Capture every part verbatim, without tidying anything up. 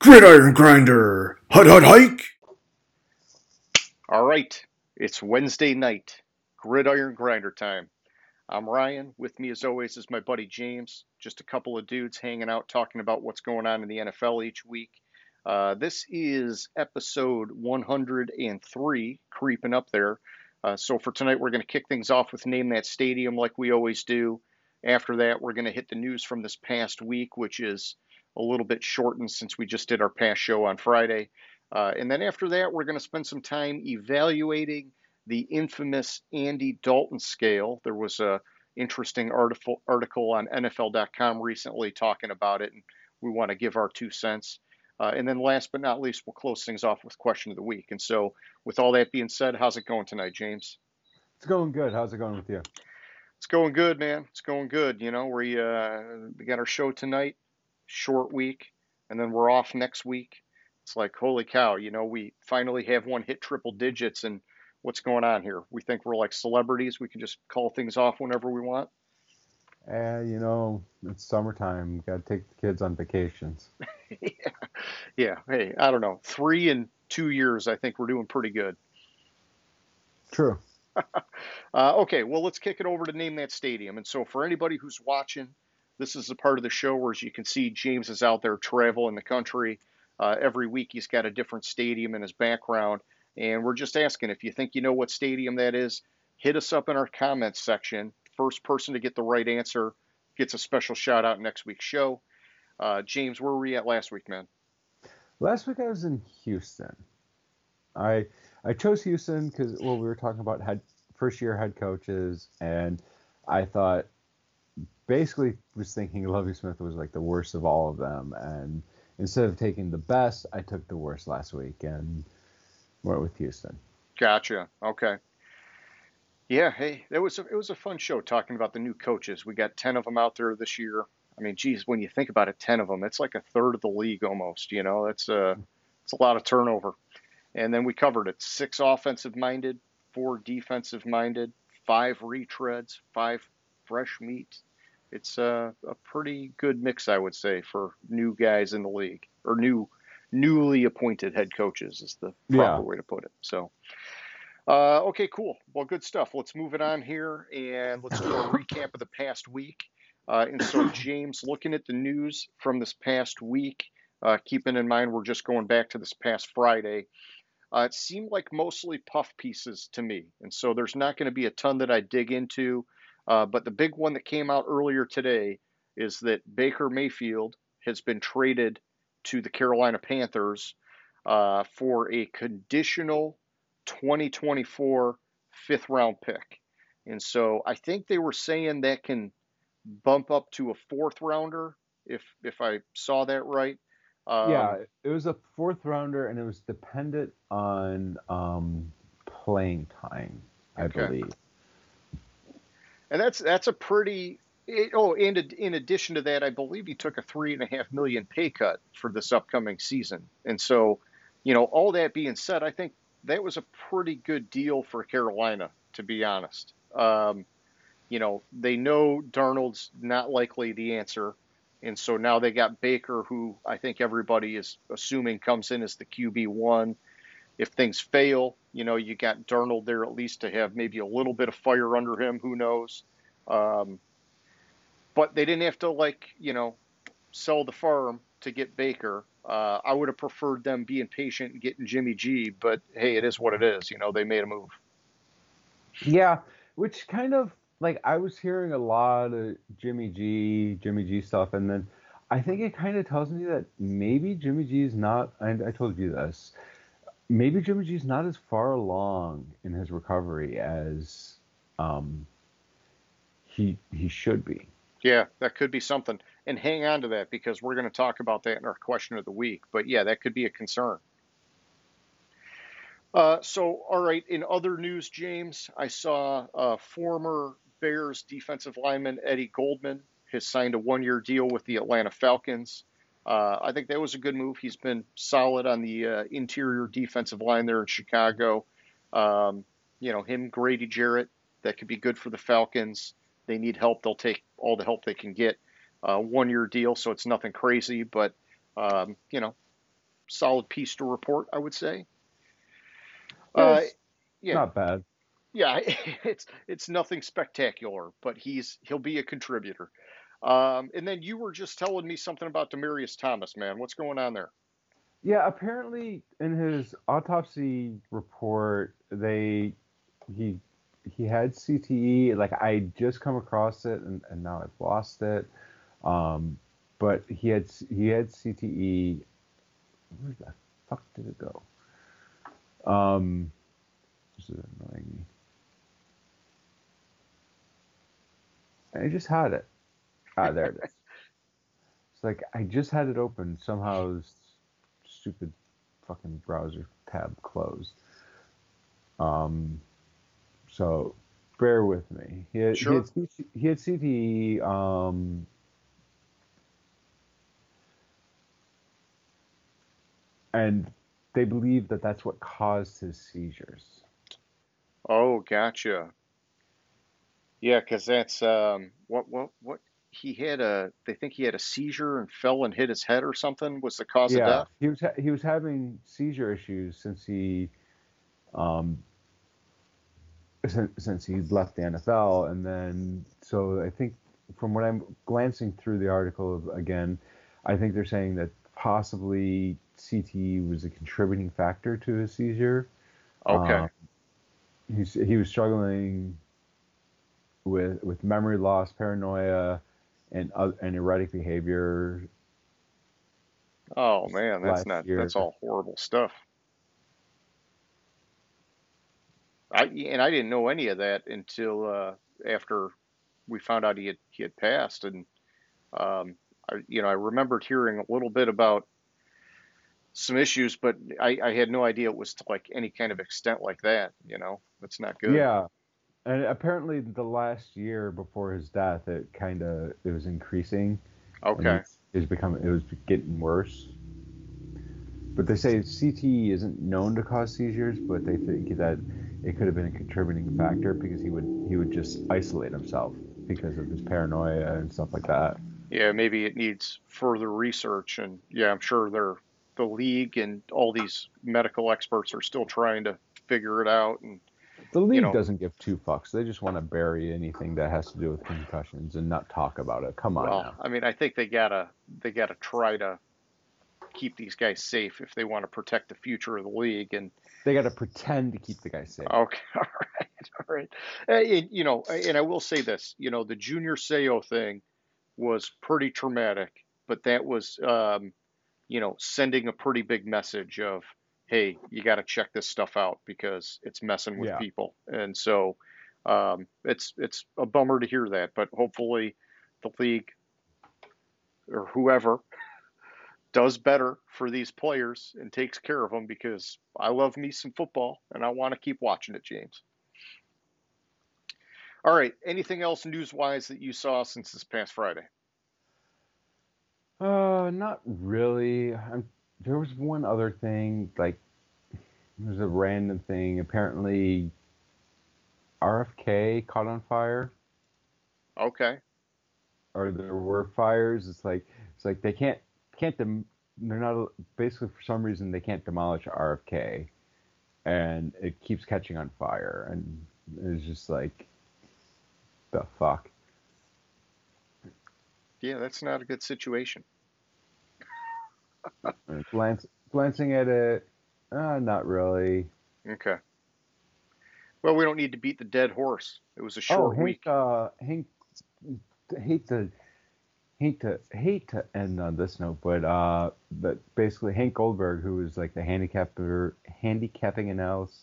Gridiron Grinder, hut hut hike. All right, it's Wednesday night, Gridiron Grinder time. I'm Ryan. With me, as always, is my buddy James. Just a couple of dudes hanging out, talking about what's going on in the N F L each week. Uh, this is episode one hundred three, creeping up there. Uh, so for tonight, we're going to kick things off with Name That Stadium, like we always do. After that, we're going to hit the news from this past week, which is a little bit shortened since we just did our past show on Friday. Uh, and then after that, we're going to spend some time evaluating the infamous Andy Dalton scale. There was an interesting article, article on N F L dot com recently talking about it, and we want to give our two cents. Uh, and then last but not least, we'll close things off with Question of the Week. And so with all that being said, how's it going tonight, James? It's going good. How's it going with you? It's going good, man. It's going good. You know, we, uh, we got our show tonight. Short week, and then we're off next week. It's like, holy cow, you know, we finally have one hit triple digits, and what's going on here? We think we're like celebrities. We can just call things off whenever we want. Uh, you know, it's summertime. We've got to take the kids on vacations. yeah. yeah. Hey, I don't know. Three and two years, I think we're doing pretty good. True. uh, okay, well, let's kick it over to Name That Stadium. And so for anybody who's watching, this is the part of the show where, as you can see, James is out there traveling the country. Uh, every week he's got a different stadium in his background. And we're just asking, if you think you know what stadium that is, hit us up in our comments section. First person to get the right answer gets a special shout-out next week's show. Uh, James, where were we at last week, man? Last week I was in Houston. I I chose Houston because, well, we were talking about head, first-year head coaches, and I thought, basically was thinking Lovie Smith was like the worst of all of them, and instead of taking the best, I took the worst last week and went with Houston. Gotcha. Okay. Yeah. Hey, that was a, it was a fun show talking about the new coaches. We got ten of them out there this year. I mean, geez, when you think about it, ten of them, it's like a third of the league almost. You know, that's a it's a lot of turnover. And then we covered it: six offensive-minded, four defensive-minded, five retreads, five fresh meat. It's a, a pretty good mix, I would say, for new guys in the league, or new, newly appointed head coaches is the proper yeah. way to put it. So, uh, okay, cool. Well, good stuff. Let's move it on here, and let's do a recap of the past week. Uh, and so, James, looking at the news from this past week, uh, keeping in mind we're just going back to this past Friday, uh, it seemed like mostly puff pieces to me. And so there's not going to be a ton that I dig into. Uh, but the big one that came out earlier today is that Baker Mayfield has been traded to the Carolina Panthers uh, for a conditional twenty twenty-four fifth round pick. And so I think they were saying that can bump up to a fourth rounder, if if I saw that right. Um, yeah, it was a fourth rounder, and it was dependent on um, playing time, I okay. believe. And that's that's a pretty – oh, and in addition to that, I believe he took a three point five million dollars pay cut for this upcoming season. And so, you know, all that being said, I think that was a pretty good deal for Carolina, to be honest. Um, you know, they know Darnold's not likely the answer, and so now they got Baker, who I think everybody is assuming comes in as the Q B one. If things fail, you know, you got Darnold there at least to have maybe a little bit of fire under him. Who knows? Um, but they didn't have to, like, you know, sell the farm to get Baker. Uh, I would have preferred them being patient and getting Jimmy G, but, hey, it is what it is. You know, they made a move. Yeah, which kind of, like, I was hearing a lot of Jimmy G, Jimmy G stuff, and then I think it kind of tells me that maybe Jimmy G is not – I told you this – maybe Jimmy G's not as far along in his recovery as um, he he should be. Yeah, that could be something. And hang on to that, because we're going to talk about that in our Question of the Week. But, yeah, that could be a concern. Uh, so, all right, in other news, James, I saw uh, former Bears defensive lineman Eddie Goldman has signed a one-year deal with the Atlanta Falcons. Uh, I think that was a good move. He's been solid on the uh, interior defensive line there in Chicago. Um, you know, him, Grady Jarrett, that could be good for the Falcons. They need help. They'll take all the help they can get. Uh, one-year deal, so it's nothing crazy. But, um, you know, solid piece to report, I would say. Uh, yeah, not bad. Yeah, it's it's nothing spectacular, but he's he'll be a contributor. Um, and then you were just telling me something about Demaryius Thomas, man. What's going on there? Yeah, apparently in his autopsy report, they he he had C T E. Like, I just come across it, and, and now I've lost it. Um, but he had he had C T E. Where the fuck did it go? Um, this is annoying me. I just had it. Ah, there it is. It's like, I just had it open. Somehow this stupid fucking browser tab closed. Um, so bear with me. He had, sure. He had C T E. Um, and they believe that that's what caused his seizures. Oh, gotcha. Yeah, because that's um, what what what he had a. They think he had a seizure and fell and hit his head or something. Was the cause yeah, of death? Yeah, he was ha- he was having seizure issues since he, um, since, since he left the N F L, and then so I think from what I'm glancing through the article of, again, I think they're saying that possibly C T E was a contributing factor to his seizure. Okay. Um, he he was struggling with with memory loss, paranoia, and uh, and erratic behavior. Oh man, that's not year. That's all horrible stuff. I and I didn't know any of that until uh, after we found out he had he had passed, and um, I, you know, I remembered hearing a little bit about some issues, but I, I had no idea it was to like any kind of extent like that. You know, that's not good. Yeah, and apparently the last year before his death, it kind of it was increasing. Okay, it's, it's become it was getting worse. But they say C T E isn't known to cause seizures, but they think that it could have been a contributing factor because he would he would just isolate himself because of his paranoia and stuff like that. Yeah, maybe it needs further research, and yeah, I'm sure they're. The league and all these medical experts are still trying to figure it out. And the league you know, doesn't give two fucks. They just want to bury anything that has to do with concussions and not talk about it. Come on. Well, now. I mean, I think they gotta they gotta try to keep these guys safe if they want to protect the future of the league. And they gotta pretend to keep the guys safe. Okay, all right, all right. And, you know, and I will say this. You know, the Junior Seau thing was pretty traumatic, but that was. Um, you know, sending a pretty big message of, hey, you got to check this stuff out because it's messing with yeah. people. And so um, it's it's a bummer to hear that, but hopefully the league or whoever does better for these players and takes care of them because I love me some football and I want to keep watching it, James. All right, anything else news-wise that you saw since this past Friday? Uh, not really. I'm, there was one other thing, like, it was a random thing. Apparently, R F K caught on fire. Okay. Or there were fires. It's like, it's like they can't, can't, dem- they're not, basically for some reason they can't demolish R F K. And it keeps catching on fire. And it's just like, the fuck. Yeah, that's not a good situation. Glance, glancing at it, uh, not really. Okay. Well, we don't need to beat the dead horse. It was a short oh, week. Uh, Hank, hate to, hate to, hate to end on this note, but uh, but basically Hank Goldberg, who was like the handicapper, handicapping analysis,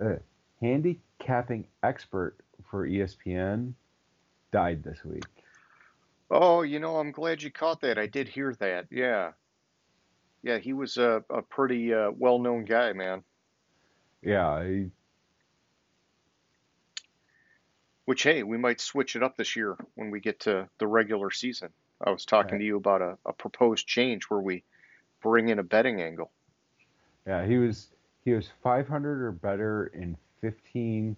uh, handicapping expert for E S P N, died this week. Oh, you know, I'm glad you caught that. I did hear that. Yeah. Yeah, he was a, a pretty uh, well-known guy, man. Yeah. He... Which, hey, we might switch it up this year when we get to the regular season. I was talking right. to you about a, a proposed change where we bring in a betting angle. Yeah, he was he was five hundred or better in fifteen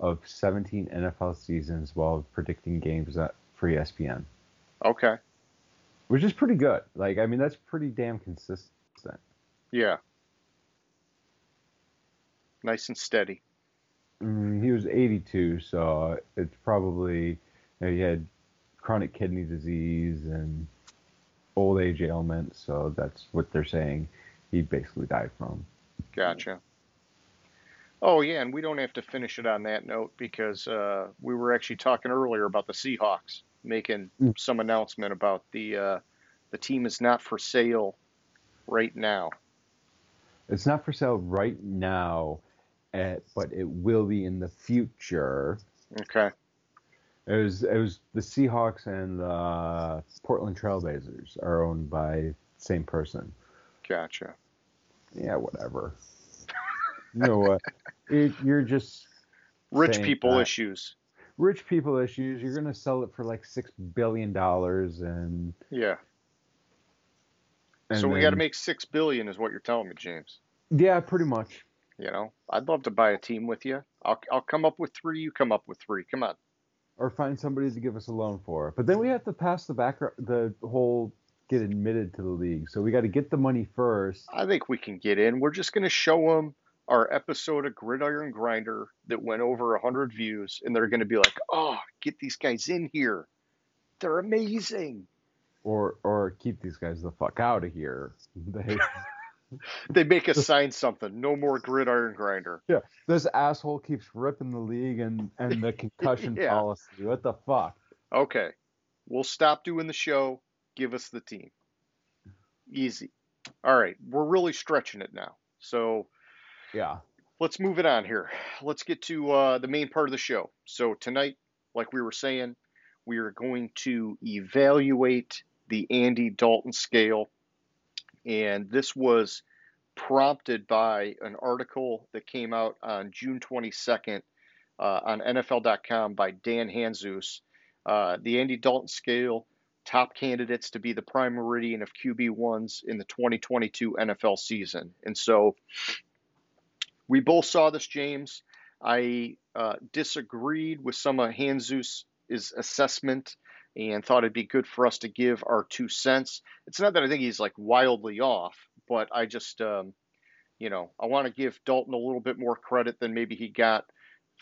of seventeen N F L seasons while predicting games for E S P N. Okay. Which is pretty good. Like, I mean, that's pretty damn consistent. Yeah. Nice and steady. Mm, he was eighty-two, so it's probably, you know, he had chronic kidney disease and old age ailments, so that's what they're saying he basically died from. Gotcha. Oh, yeah, and we don't have to finish it on that note because uh, we were actually talking earlier about the Seahawks making some announcement about the uh, the team is not for sale right now. It's not for sale right now, at, but it will be in the future. Okay. It was it was the Seahawks and the Portland Trailblazers are owned by the same person. Gotcha. Yeah, whatever. You know what? It, you're just rich people that. Issues. Rich people issues. You're gonna sell it for like six billion dollars, and yeah. And so we then, gotta make six billion, is what you're telling me, James. Yeah, pretty much. You know, I'd love to buy a team with you. I'll I'll come up with three. You come up with three. Come on. Or find somebody to give us a loan for. But then we have to pass the back the whole get admitted to the league. So we got to get the money first. I think we can get in. We're just gonna show them our episode of Gridiron Grinder that went over one hundred views, and they're going to be like, oh, get these guys in here. They're amazing. Or or keep these guys the fuck out of here. They, they make us sign something. No more Gridiron Grinder. Yeah, this asshole keeps ripping the league and, and the concussion yeah. policy. What the fuck? Okay, we'll stop doing the show. Give us the team. Easy. All right, we're really stretching it now. So... yeah. Let's move it on here. Let's get to uh, the main part of the show. So tonight, like we were saying, we are going to evaluate the Andy Dalton scale. And this was prompted by an article that came out on June twenty-second uh, on N F L dot com by Dan Hanzus. Uh, the Andy Dalton scale, top candidates to be the prime meridian of Q B ones in the twenty twenty-two N F L season. And so... we both saw this, James. I uh, disagreed with some of Hanzus' assessment and thought it'd be good for us to give our two cents. It's not that I think he's like wildly off, but I just, um, you know, I want to give Dalton a little bit more credit than maybe he got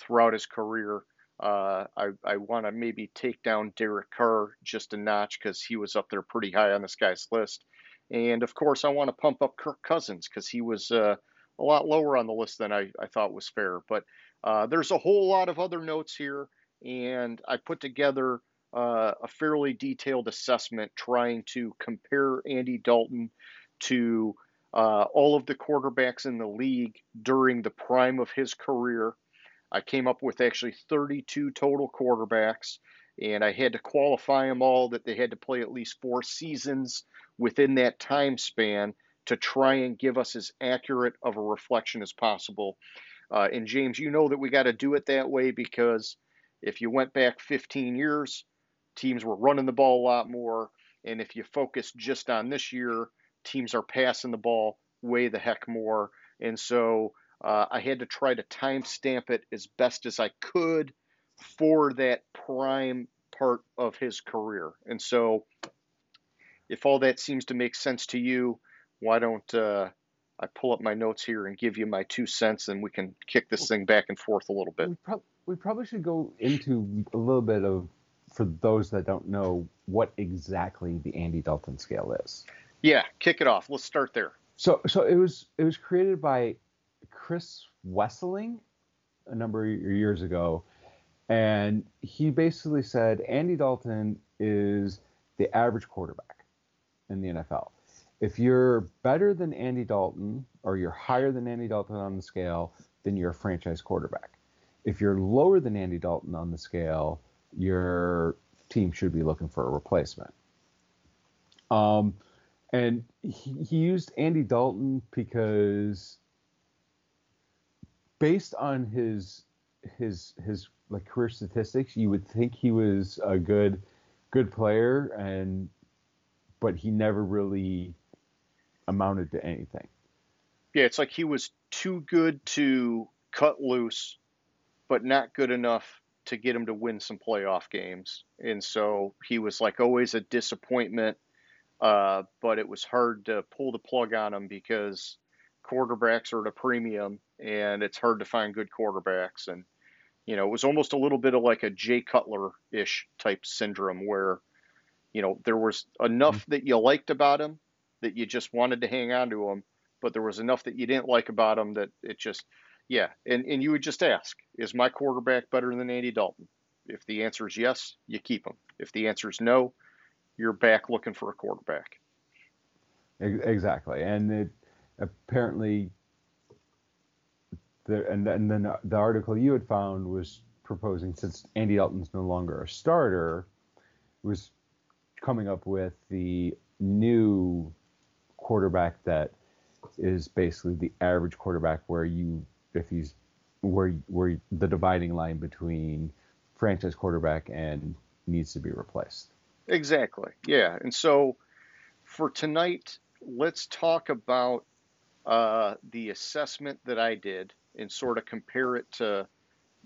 throughout his career. Uh, I, I want to maybe take down Derek Carr just a notch because he was up there pretty high on this guy's list. And, of course, I want to pump up Kirk Cousins because he was uh, – a lot lower on the list than I, I thought was fair. But uh, there's a whole lot of other notes here, and I put together uh, a fairly detailed assessment trying to compare Andy Dalton to uh, all of the quarterbacks in the league during the prime of his career. I came up with actually thirty-two total quarterbacks, and I had to qualify them all that they had to play at least four seasons within that time span to try and give us as accurate of a reflection as possible. Uh, and, James, you know that we got to do it that way because if you went back fifteen years, teams were running the ball a lot more. And if you focus just on this year, teams are passing the ball way the heck more. And so uh, I had to try to timestamp it as best as I could for that prime part of his career. And so if all that seems to make sense to you, why don't uh, I pull up my notes here and give you my two cents, and we can kick this thing back and forth a little bit. We, prob- we probably should go into a little bit of, for those that don't know, what exactly the Andy Dalton scale is. Yeah, kick it off. Let's start there. So, so it was it was created by Chris Wesseling a number of years ago, and he basically said Andy Dalton is the average quarterback in the N F L. If you're better than Andy Dalton or you're higher than Andy Dalton on the scale, then you're a franchise quarterback. If you're lower than Andy Dalton on the scale, your team should be looking for a replacement. Um, and he, he used Andy Dalton because based on his his his like career statistics, you would think he was a good good player, and but he never really amounted to anything. Yeah, it's like he was too good to cut loose, but not good enough to get him to win some playoff games. And so he was like always a disappointment, Uh, but it was hard to pull the plug on him because quarterbacks are at a premium, and it's hard to find good quarterbacks. And, you know, it was almost a little bit of like a Jay Cutler-ish type syndrome where, you know, there was enough mm-hmm. that you liked about him that you just wanted to hang on to him, but there was enough that you didn't like about him that it just, yeah. And, and you would just ask, is my quarterback better than Andy Dalton? If the answer is yes, you keep him. If the answer is no, you're back looking for a quarterback. Exactly. And it apparently, the, and, and then the article you had found was proposing, since Andy Dalton's no longer a starter, was coming up with the new quarterback that is basically the average quarterback, where you, if he's, where, where the dividing line between franchise quarterback and needs to be replaced. Exactly. Yeah. And so for tonight, let's talk about uh, the assessment that I did and sort of compare it to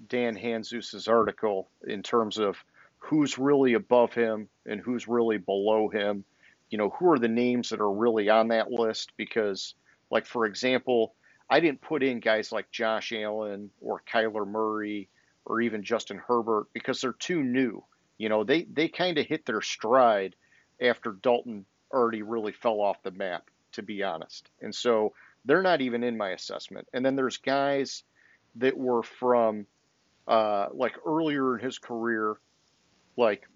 Dan Hanzoos's article in terms of who's really above him and who's really below him. You know, who are the names that are really on that list? Because, like, for example, I didn't put in guys like Josh Allen or Kyler Murray or even Justin Herbert because they're too new. You know, they, they kind of hit their stride after Dalton already really fell off the map, to be honest. And so they're not even in my assessment. And then there's guys that were from, uh, like, earlier in his career, like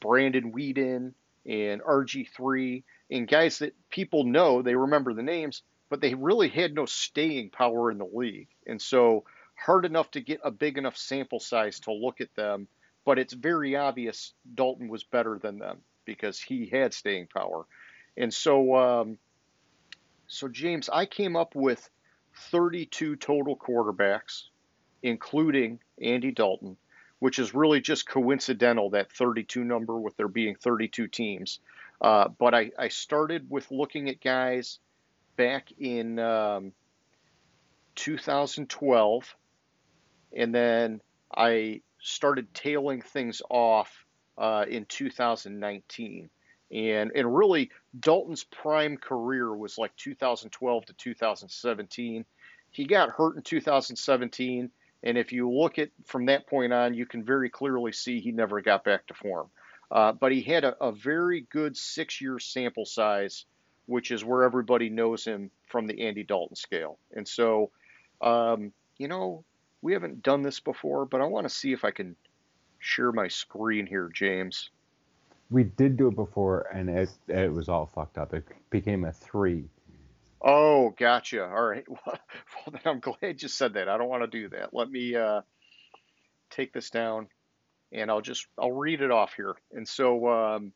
Brandon Weeden and R G three, and guys that people know, they remember the names, but they really had no staying power in the league. And so hard enough to get a big enough sample size to look at them, but it's very obvious Dalton was better than them because he had staying power. And so, um, so James, I came up with thirty-two total quarterbacks, including Andy Dalton, which is really just coincidental, that thirty-two number with there being thirty-two teams. Uh, but I, I started with looking at guys back in um, two thousand twelve, and then I started tailing things off uh, in two thousand nineteen. And, and really, Dalton's prime career was like two thousand twelve to two thousand seventeen. He got hurt in two thousand seventeen. And if you look at from that point on, you can very clearly see he never got back to form. Uh, but he had a, a very good six-year sample size, which is where everybody knows him from the Andy Dalton scale. And so, um, you know, we haven't done this before, but I want to see if I can share my screen here, James. We did do it before, and it, it was all fucked up. It became a three. Oh, gotcha. All right. Well, then I'm glad you said that. I don't want to do that. Let me uh, take this down, and I'll just I'll read it off here. And so, um,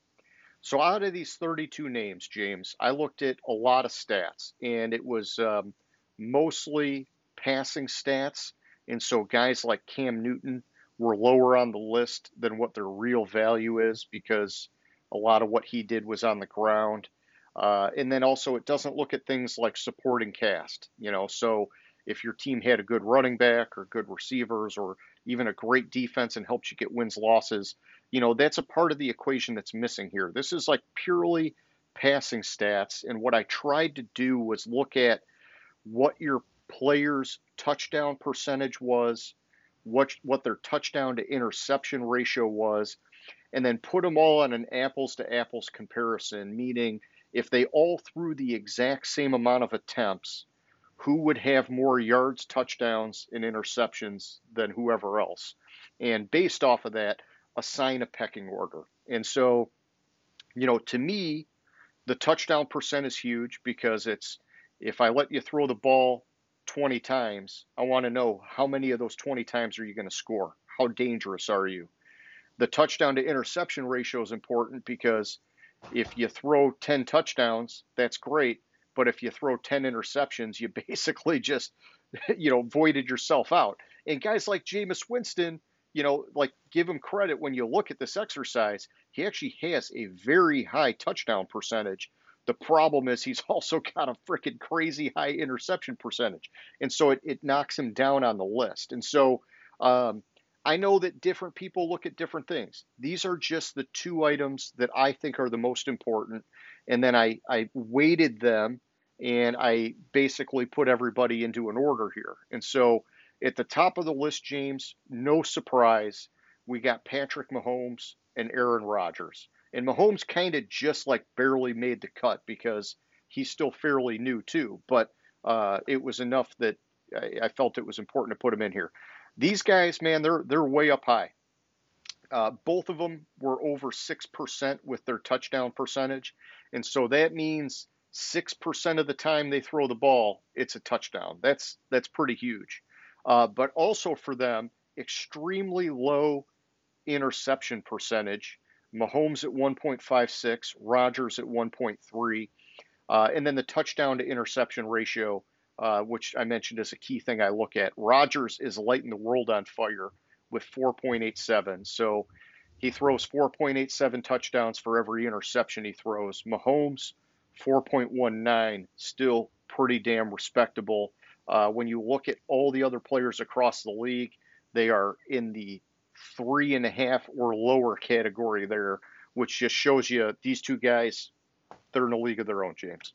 so out of these thirty-two names, James, I looked at a lot of stats, and it was um, mostly passing stats. And so guys like Cam Newton were lower on the list than what their real value is because a lot of what he did was on the ground. Uh, and then also it doesn't look at things like supporting cast, you know, so if your team had a good running back or good receivers or even a great defense and helped you get wins, losses, you know, that's a part of the equation that's missing here. This is like purely passing stats. And what I tried to do was look at what your player's touchdown percentage was, what, what their touchdown to interception ratio was, and then put them all on an apples to apples comparison, meaning if they all threw the exact same amount of attempts, who would have more yards, touchdowns, and interceptions than whoever else? And based off of that, assign a pecking order. And so, you know, to me, the touchdown percent is huge because it's, if I let you throw the ball twenty times, I want to know how many of those twenty times are you going to score? How dangerous are you? The touchdown to interception ratio is important because if you throw ten touchdowns, that's great. But if you throw ten interceptions, you basically just, you know, voided yourself out. And guys like Jameis Winston, you know, like give him credit when you look at this exercise, he actually has a very high touchdown percentage. The problem is he's also got a freaking crazy high interception percentage. And so it, it knocks him down on the list. And so um, I know that different people look at different things. These are just the two items that I think are the most important. And then I, I weighted them and I basically put everybody into an order here. And so at the top of the list, James, no surprise, we got Patrick Mahomes and Aaron Rodgers. And Mahomes kind of just like barely made the cut because he's still fairly new too. But uh, it was enough that I, I felt it was important to put him in here. These guys, man, they're they're way up high. Uh, both of them were over six percent with their touchdown percentage. And so that means six percent of the time they throw the ball, it's a touchdown. That's that's pretty huge. Uh, but also for them, extremely low interception percentage. Mahomes at one point five six, Rodgers at one point three. Uh, and then the touchdown to interception ratio, Uh, which I mentioned is a key thing I look at. Rodgers is lighting the world on fire with four point eight seven. So he throws four point eight seven touchdowns for every interception he throws. Mahomes, four point one nine, still pretty damn respectable. Uh, when you look at all the other players across the league, they are in the three and a half or lower category there, which just shows you these two guys, they're in a league of their own, James.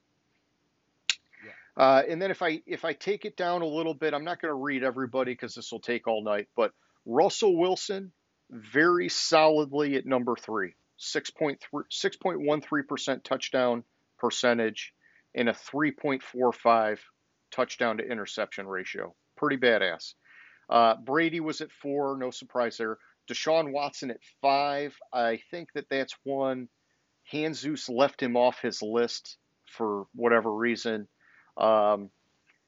Uh, and then if I if I take it down a little bit, I'm not going to read everybody because this will take all night, but Russell Wilson, very solidly at number three, six point one three percent touchdown percentage and a three point four five touchdown to interception ratio. Pretty badass. Uh, Brady was at four, no surprise there. Deshaun Watson at five. I think that that's one. Hanzus left him off his list for whatever reason. Um,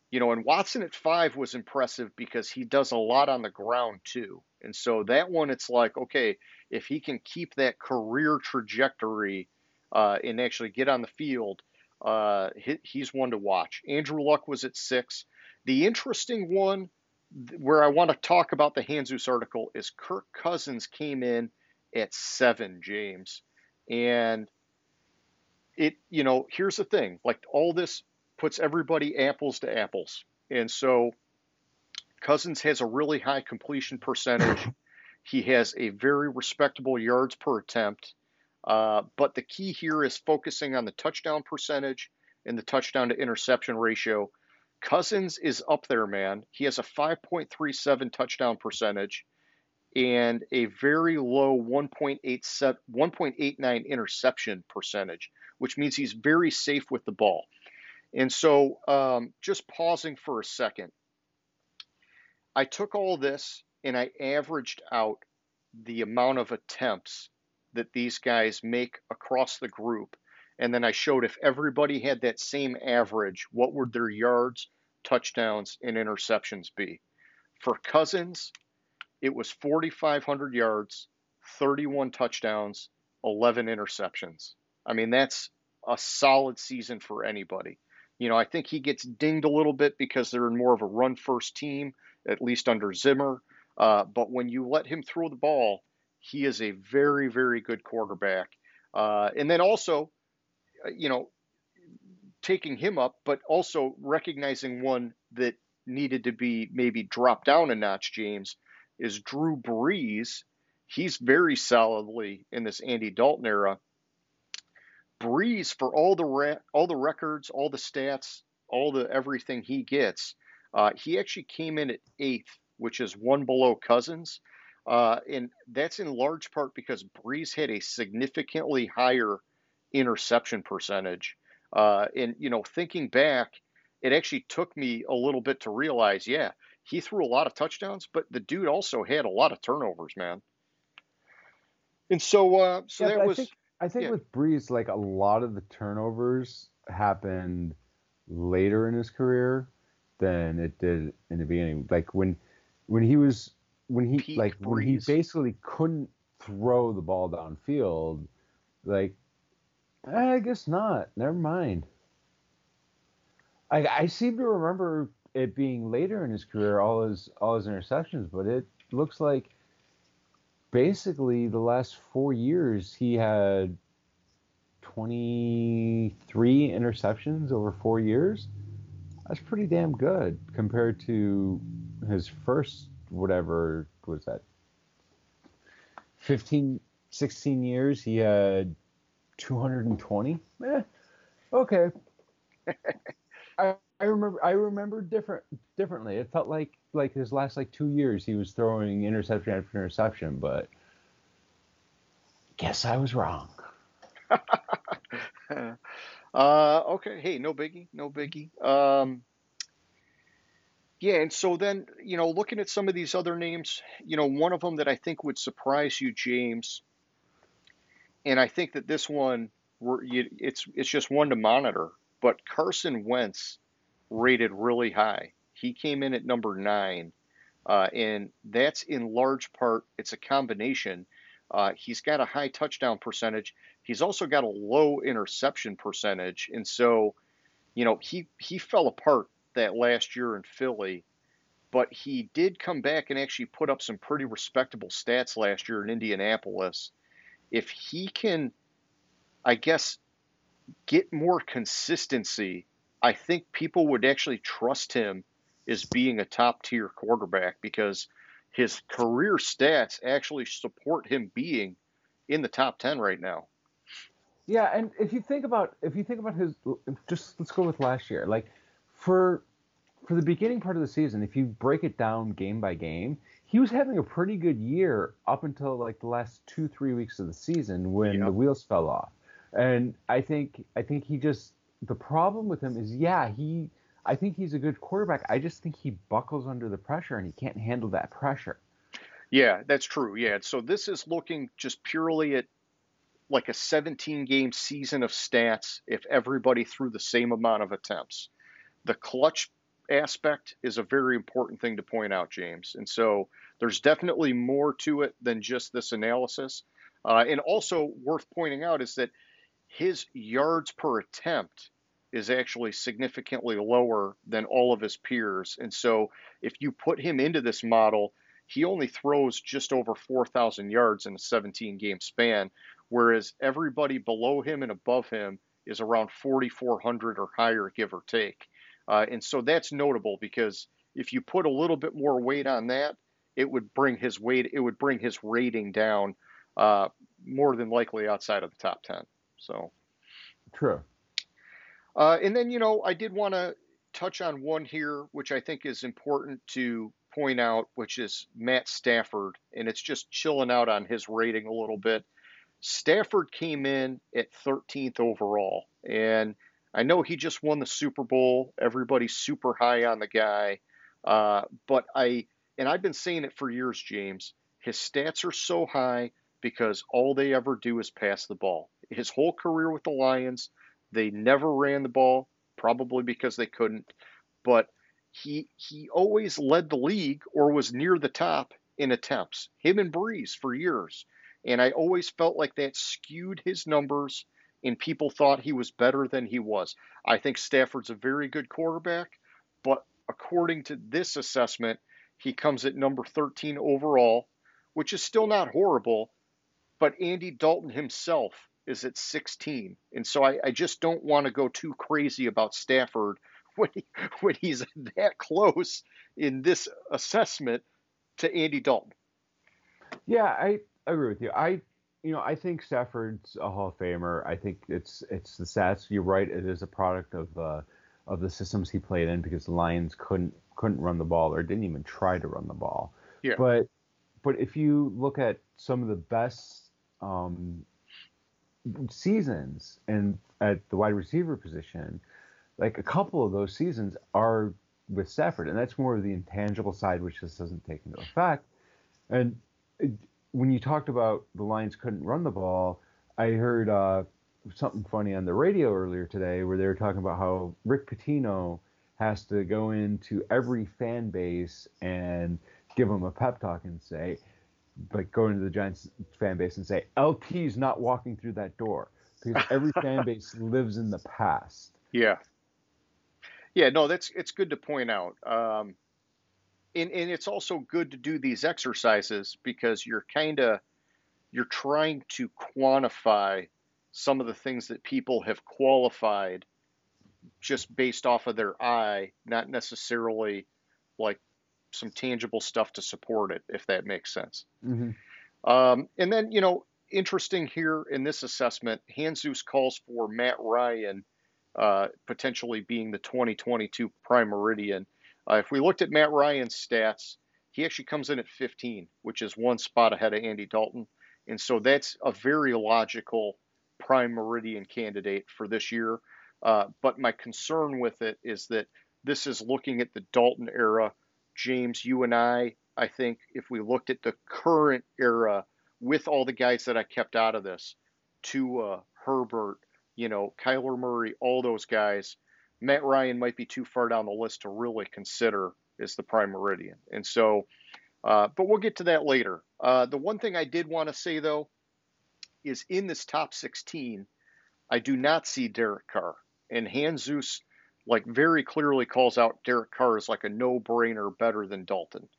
you know, and Watson at five was impressive because he does a lot on the ground too. And so that one, it's like, okay, if he can keep that career trajectory, uh, and actually get on the field, uh, he, he's one to watch. Andrew Luck was at six. The interesting one where I want to talk about the Hanzus article is Kirk Cousins came in at seven, James. And it, you know, here's the thing, like all this puts everybody apples to apples. And so Cousins has a really high completion percentage. He has a very respectable yards per attempt. Uh, but the key here is focusing on the touchdown percentage and the touchdown to interception ratio. Cousins is up there, man. He has a five point three seven touchdown percentage and a very low one point eight nine interception percentage, which means he's very safe with the ball. And so um, just pausing for a second, I took all this and I averaged out the amount of attempts that these guys make across the group. And then I showed if everybody had that same average, what would their yards, touchdowns, and interceptions be? For Cousins, it was four thousand five hundred yards, thirty-one touchdowns, eleven interceptions. I mean, that's a solid season for anybody. You know, I think he gets dinged a little bit because they're in more of a run-first team, at least under Zimmer. Uh, but when you let him throw the ball, he is a very, very good quarterback. Uh, and then also, you know, taking him up, but also recognizing one that needed to be maybe dropped down a notch, James, is Drew Brees. He's very solidly in this Andy Dalton era. Brees, for all the re- all the records, all the stats, all the everything he gets, uh, he actually came in at eighth, which is one below Cousins. Uh, and that's in large part because Brees had a significantly higher interception percentage. Uh, and, you know, thinking back, it actually took me a little bit to realize, yeah, he threw a lot of touchdowns, but the dude also had a lot of turnovers, man. And so, uh, so yeah, that was... Think- I think yeah. with Brees, like a lot of the turnovers happened later in his career than it did in the beginning. Like when, when he was, when he Peak like Brees. when he basically couldn't throw the ball downfield, like I guess not. Never mind. I I seem to remember it being later in his career, all his all his interceptions, but it looks like. Basically, the last four years, he had twenty-three interceptions over four years. That's pretty damn good compared to his first, whatever, was that, fifteen, sixteen years, he had two hundred twenty. Eh, okay. I, I remember I remember different differently. It felt like like his last like two years he was throwing interception after interception, but guess I was wrong. uh, okay. Hey, no biggie, no biggie. Um, yeah, and so then, you know, looking at some of these other names, you know, one of them that I think would surprise you, James, and I think that this one, it's it's just one to monitor, but Carson Wentz rated really high. He came in at number nine, uh, and that's in large part, it's a combination. Uh, he's got a high touchdown percentage. He's also got a low interception percentage. And so, you know, he, he fell apart that last year in Philly, but he did come back and actually put up some pretty respectable stats last year in Indianapolis. If he can, I guess, get more consistency, I think people would actually trust him as being a top-tier quarterback because his career stats actually support him being in the top ten right now. Yeah, and if you think about if you think about his, just let's go with last year. Like for for the beginning part of the season, if you break it down game by game, he was having a pretty good year up until like the last two three weeks of the season when yeah. the wheels fell off. And I think I think he just the problem with him is yeah he. I think he's a good quarterback. I just think he buckles under the pressure, and he can't handle that pressure. Yeah, that's true. Yeah, so this is looking just purely at like a seventeen-game season of stats if everybody threw the same amount of attempts. The clutch aspect is a very important thing to point out, James. And so there's definitely more to it than just this analysis. Uh, and also worth pointing out is that his yards per attempt is actually significantly lower than all of his peers. And so if you put him into this model, he only throws just over four thousand yards in a seventeen-game span, whereas everybody below him and above him is around forty-four hundred or higher, give or take. Uh, and so that's notable because if you put a little bit more weight on that, it would bring his weight, it would bring his rating down uh, more than likely outside of the top ten. So true. Uh, and then, you know, I did want to touch on one here, which I think is important to point out, which is Matt Stafford. And it's just chilling out on his rating a little bit. Stafford came in at thirteenth overall. And I know he just won the Super Bowl. Everybody's super high on the guy. Uh, but I, and I've been saying it for years, James, his stats are so high because all they ever do is pass the ball. His whole career with the Lions, they never ran the ball, probably because they couldn't, but he he always led the league or was near the top in attempts, him and Breeze for years. And I always felt like that skewed his numbers and people thought he was better than he was. I think Stafford's a very good quarterback, but according to this assessment, he comes at number thirteen overall, which is still not horrible, but Andy Dalton himself is at sixteen. And so I, I just don't want to go too crazy about Stafford when, he, when he's that close in this assessment to Andy Dalton. Yeah, I agree with you. I, you know, I think Stafford's a Hall of Famer. I think it's, it's the stats. You're right. It is a product of, uh, of the systems he played in because the Lions couldn't, couldn't run the ball or didn't even try to run the ball. Yeah. But, but if you look at some of the best, um, seasons and at the wide receiver position, like a couple of those seasons are with Stafford, and that's more of the intangible side, which this doesn't take into effect. And when you talked about the Lions couldn't run the ball, I heard uh, something funny on the radio earlier today where they were talking about how Rick Pitino has to go into every fan base and give them a pep talk and say, like going to the Giants fan base and say, L T's not walking through that door, because every fan base lives in the past. Yeah. Yeah, no, that's, it's good to point out. Um, and, and it's also good to do these exercises because you're kind of, you're trying to quantify some of the things that people have qualified just based off of their eye, not necessarily like some tangible stuff to support it, if that makes sense. Mm-hmm. Um, and then, you know, interesting here in this assessment, Hans-Zeus calls for Matt Ryan uh, potentially being the twenty twenty-two Prime Meridian. Uh, if we looked at Matt Ryan's stats, he actually comes in at fifteen, which is one spot ahead of Andy Dalton. And so that's a very logical Prime Meridian candidate for this year. Uh, but my concern with it is that this is looking at the Dalton era. James, you and I, I think if we looked at the current era with all the guys that I kept out of this, Tua, Herbert, you know, Kyler Murray, all those guys, Matt Ryan might be too far down the list to really consider as the Prime Meridian. And so, uh, but we'll get to that later. Uh, the one thing I did want to say, though, is in this top sixteen, I do not see Derek Carr. And Hans-Zeus, like, very clearly calls out Derek Carr as like a no-brainer better than Dalton.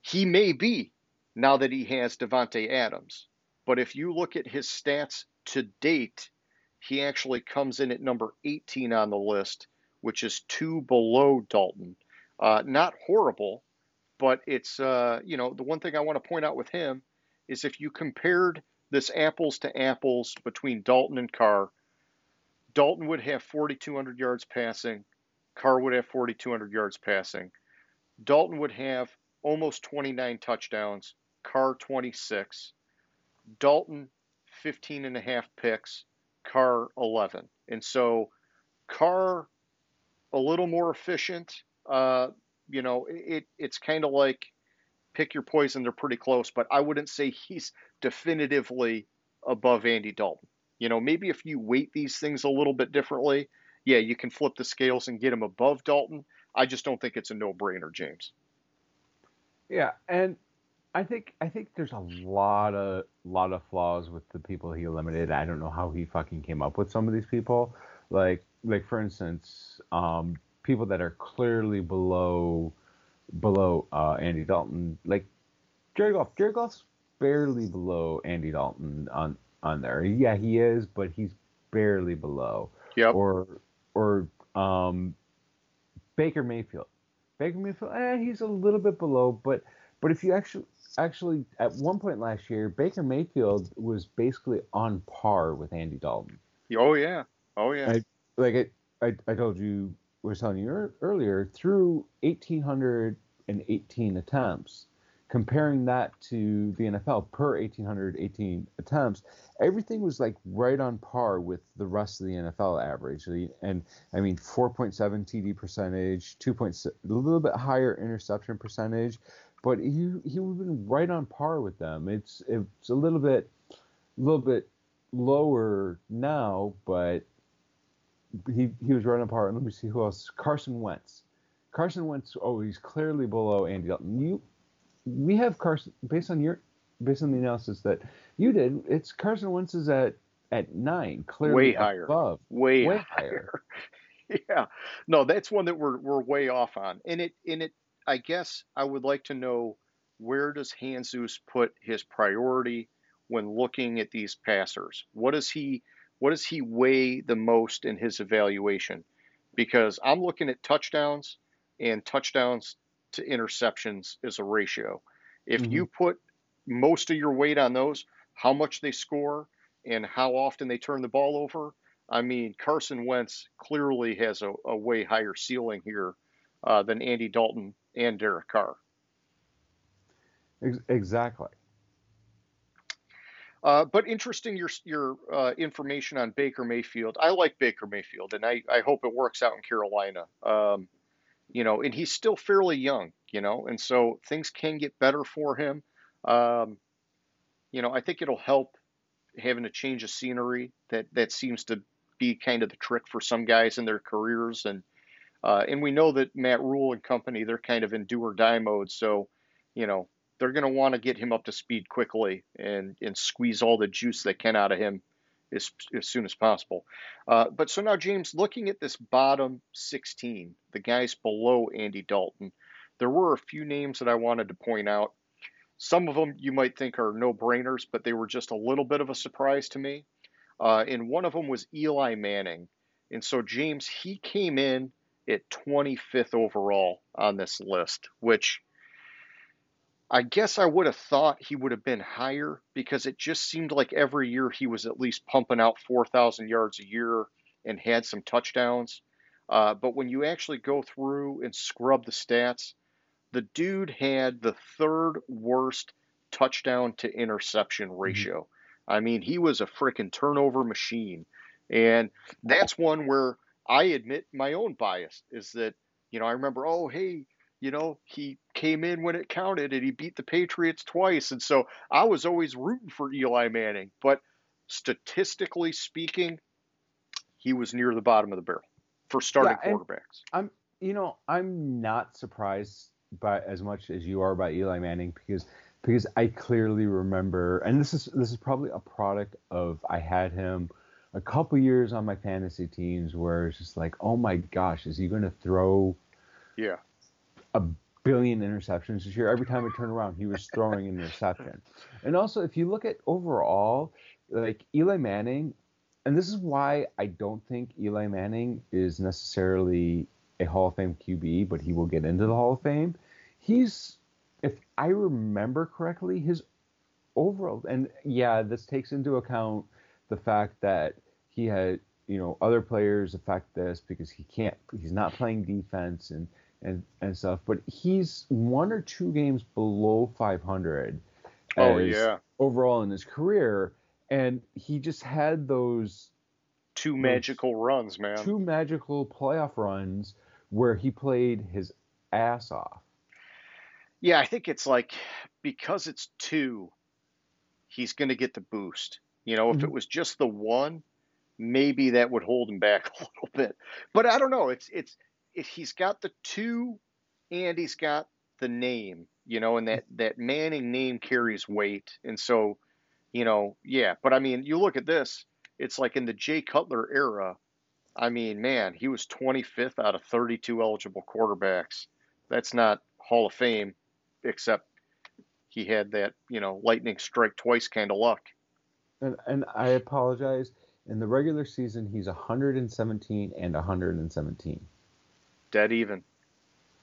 He may be now that he has Devontae Adams. But if you look at his stats to date, he actually comes in at number eighteen on the list, which is two below Dalton. Uh, not horrible, but it's, uh, you know, the one thing I want to point out with him is if you compared this apples to apples between Dalton and Carr, Dalton would have forty-two hundred yards passing. Carr would have forty-two hundred yards passing. Dalton would have almost twenty-nine touchdowns. Carr, twenty-six. Dalton, fifteen and a half picks. Carr, eleven. And so Carr, a little more efficient. Uh, you know, it it's kind of like pick your poison. They're pretty close, but I wouldn't say he's definitively above Andy Dalton. You know, maybe if you weight these things a little bit differently, yeah, you can flip the scales and get him above Dalton. I just don't think it's a no-brainer, James. Yeah, and I think I think there's a lot of lot of flaws with the people he eliminated. I don't know how he fucking came up with some of these people. Like like for instance, um, people that are clearly below below uh, Andy Dalton, like Jared Goff. Jared Goff's barely below Andy Dalton on on there. Yeah, he is, but he's barely below. Yep. Or or um, Baker Mayfield. Baker Mayfield, eh, he's a little bit below, but but if you actually actually at one point last year, Baker Mayfield was basically on par with Andy Dalton. Oh yeah, oh yeah. I, like I, I, I told you, was telling you earlier, through eighteen eighteen attempts, comparing that to the N F L per eighteen eighteen attempts, everything was like right on par with the rest of the N F L average. And I mean, four point seven T D percentage, two point six, a little bit higher interception percentage, but he he would have been right on par with them. It's it's a little bit a little bit lower now, but he he was right on par. And let me see who else. Carson Wentz. Carson Wentz. Oh, he's clearly below Andy Dalton. You. We have Carson, based on your, based on the analysis that you did, it's Carson Wentz is at, at nine, clearly way higher, above, way, way higher. higher. Yeah, no, that's one that we're we're way off on. And it and it, I guess I would like to know, where does Hans-Zeus put his priority when looking at these passers? What does he what does he weigh the most in his evaluation? Because I'm looking at touchdowns and touchdowns to interceptions is a ratio. If mm-hmm. you put most of your weight on those, how much they score and how often they turn the ball over, I mean, Carson Wentz clearly has a, a way higher ceiling here uh, than Andy Dalton and Derek Carr. Exactly. Uh, but interesting, your your uh, information on Baker Mayfield. I like Baker Mayfield, and I, I hope it works out in Carolina. Um, You know, and he's still fairly young, you know, and so things can get better for him. Um, you know, I think it'll help having a change of scenery. That, that seems to be kind of the trick for some guys in their careers. And uh, and we know that Matt Rule and company, they're kind of in do or die mode. So, you know, they're going to want to get him up to speed quickly and, and squeeze all the juice they can out of him As, as soon as possible. Uh, but so now, James, looking at this bottom sixteen, the guys below Andy Dalton, there were a few names that I wanted to point out. Some of them you might think are no-brainers, but they were just a little bit of a surprise to me. Uh, and one of them was Eli Manning. And so, James, he came in at twenty-fifth overall on this list, which I guess I would have thought he would have been higher because it just seemed like every year he was at least pumping out four thousand yards a year and had some touchdowns. Uh, but when you actually go through and scrub the stats, the dude had the third worst touchdown to interception ratio. Mm-hmm. I mean, he was a freaking turnover machine. And that's one where I admit my own bias is that, you know, I remember, oh, hey, you know, he came in when it counted and he beat the Patriots twice. And so I was always rooting for Eli Manning. But statistically speaking, he was near the bottom of the barrel for starting yeah, quarterbacks. I'm, you know, I'm not surprised by as much as you are by Eli Manning because because I clearly remember, and this is this is probably a product of I had him a couple years on my fantasy teams where it's just like, oh my gosh, is he going to throw? Yeah. A billion interceptions this year. Every time I turn around, he was throwing an interception. And also, if you look at overall, like Eli Manning, and this is why I don't think Eli Manning is necessarily a Hall of Fame Q B, but he will get into the Hall of Fame. He's, if I remember correctly, his overall, and yeah, this takes into account the fact that he had, you know, other players affect this because he can't, he's not playing defense and And, and stuff, but he's one or two games below five hundred oh, yeah. overall in his career, and he just had those two those magical runs, man. Two magical playoff runs where he played his ass off. Yeah, I think it's like because it's two, he's going to get the boost. You know, if mm-hmm. it was just the one, maybe that would hold him back a little bit. But I don't know. It's it's. He's got the two and he's got the name, you know, and that, that Manning name carries weight. And so, you know, yeah. But, I mean, you look at this, it's like in the Jay Cutler era, I mean, man, he was twenty-fifth out of thirty-two eligible quarterbacks. That's not Hall of Fame, except he had that, you know, lightning strike twice kind of luck. And, and I apologize. In the regular season, he's one hundred seventeen and one hundred seventeen. Dead even.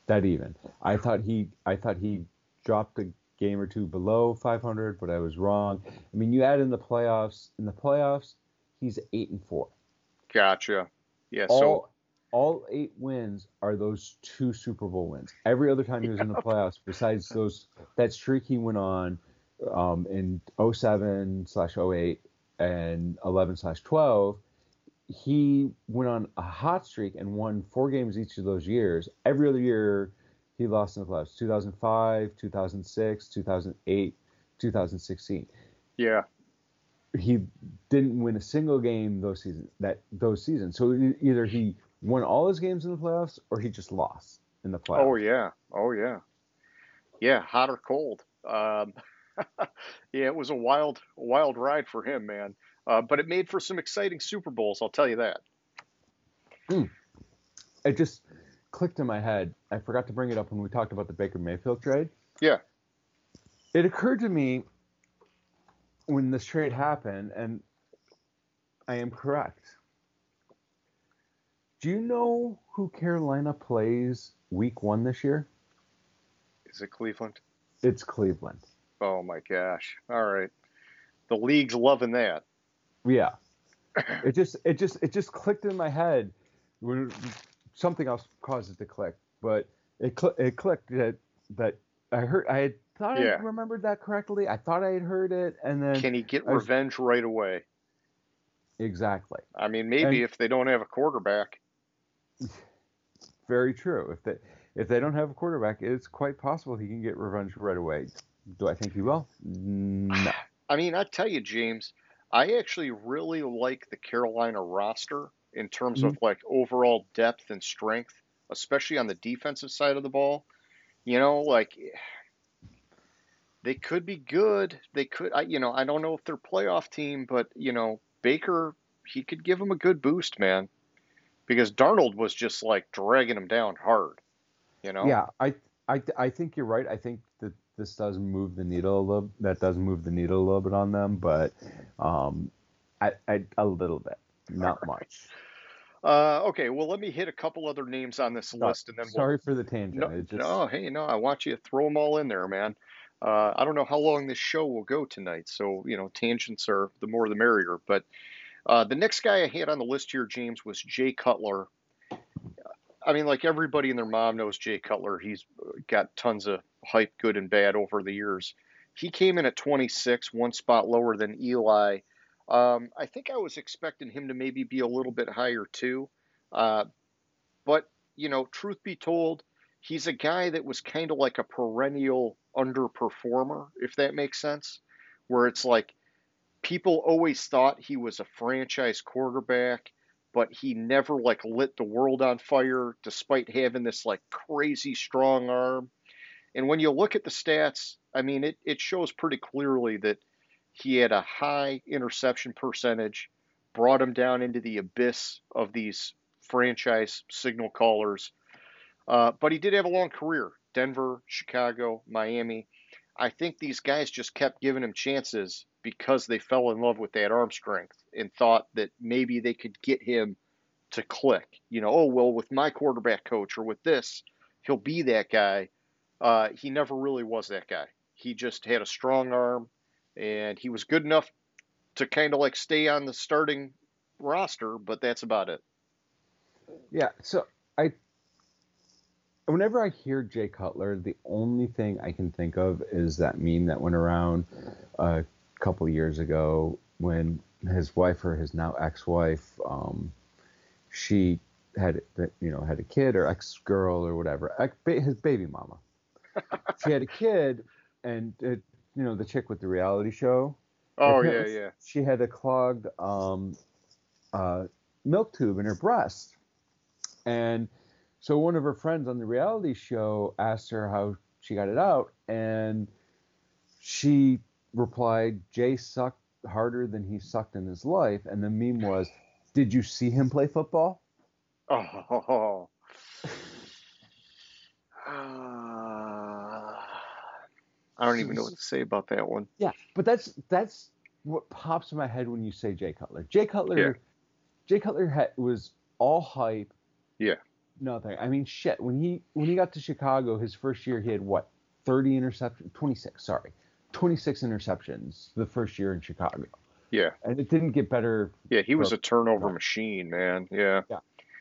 Dead even. I thought he I thought he dropped a game or two below five hundred, but I was wrong. I mean, you add in the playoffs. In the playoffs, he's eight and four. Gotcha. Yeah. All, so all eight wins are those two Super Bowl wins. Every other time he was yeah. in the playoffs, besides those that streak he went on um, in oh seven slash oh eight and eleven slash twelve. He went on a hot streak and won four games each of those years. Every other year, he lost in the playoffs. two thousand five, two thousand six, two thousand eight, two thousand sixteen. Yeah. He didn't win a single game those seasons. That those seasons. So either he won all his games in the playoffs or he just lost in the playoffs. Oh, yeah. Oh, yeah. Yeah, hot or cold. Um, yeah, it was a wild, wild ride for him, man. Uh, but it made for some exciting Super Bowls, I'll tell you that. Mm. It just clicked in my head. I forgot to bring it up when we talked about the Baker Mayfield trade. Yeah. It occurred to me when this trade happened, and I am correct. Do you know who Carolina plays week one this year? Is it Cleveland? It's Cleveland. Oh, my gosh. All right. The league's loving that. Yeah, it just it just it just clicked in my head. When something else caused it to click, but it cl- it clicked that that I heard. I had thought yeah. I remembered that correctly. I thought I had heard it, and then can he get was, revenge right away? Exactly. I mean, maybe and, if they don't have a quarterback. Very true. If they if they don't have a quarterback, it's quite possible he can get revenge right away. Do I think he will? No. I mean, I tell you, James, I actually really like the Carolina roster in terms mm-hmm. of like overall depth and strength, especially on the defensive side of the ball. You know, like they could be good. They could, I, you know, I don't know if they're a playoff team, but you know, Baker, he could give them a good boost, man, because Darnold was just like dragging them down hard. You know? Yeah, I, I, I think you're right. I think that. This does move the needle a little. That does move the needle a little bit on them, but um, I, I, a little bit, not right. much. Uh, okay, well, let me hit a couple other names on this no, list, and then sorry we'll, for the tangent. No, just... no, hey, no, I want you to throw them all in there, man. Uh, I don't know how long this show will go tonight, so, you know, tangents are the more the merrier. But uh, the next guy I had on the list here, James, was Jay Cutler. I mean, like everybody and their mom knows Jay Cutler. He's got tons of hype, good and bad, over the years. He came in at twenty-six, one spot lower than Eli. Um, I think I was expecting him to maybe be a little bit higher too. Uh, but, you know, truth be told, he's a guy that was kind of like a perennial underperformer, if that makes sense, where it's like people always thought he was a franchise quarterback, but he never like lit the world on fire despite having this like crazy strong arm. And when you look at the stats, I mean, it, it shows pretty clearly that he had a high interception percentage, brought him down into the abyss of these franchise signal callers. Uh, but he did have a long career, Denver, Chicago, Miami. I think these guys just kept giving him chances because they fell in love with that arm strength and thought that maybe they could get him to click. You know, oh, well, with my quarterback coach or with this, he'll be that guy. Uh, he never really was that guy. He just had a strong arm, and he was good enough to kind of like stay on the starting roster, but that's about it. Yeah, so I whenever I hear Jay Cutler, the only thing I can think of is that meme that went around a couple of years ago when his wife or his now ex-wife, um, she had, you know, had a kid or ex-girl or whatever, his baby mama. She had a kid, and it, you know, the chick with the reality show. Oh, yeah, yeah. She had a clogged um, uh, milk tube in her breast. And so one of her friends on the reality show asked her how she got it out, and she replied, Jay sucked harder than he sucked in his life. And the meme was, did you see him play football? Oh. I don't even know what to say about that one. Yeah, but that's that's what pops in my head when you say Jay Cutler. Jay Cutler, yeah. Jay Cutler had, was all hype. Yeah. Nothing. I mean, shit. When he when he got to Chicago, his first year, he had what, thirty interceptions, twenty six. Sorry, twenty six interceptions the first year in Chicago. Yeah. And it didn't get better. Yeah, he was a turnover machine, man. Yeah. Yeah.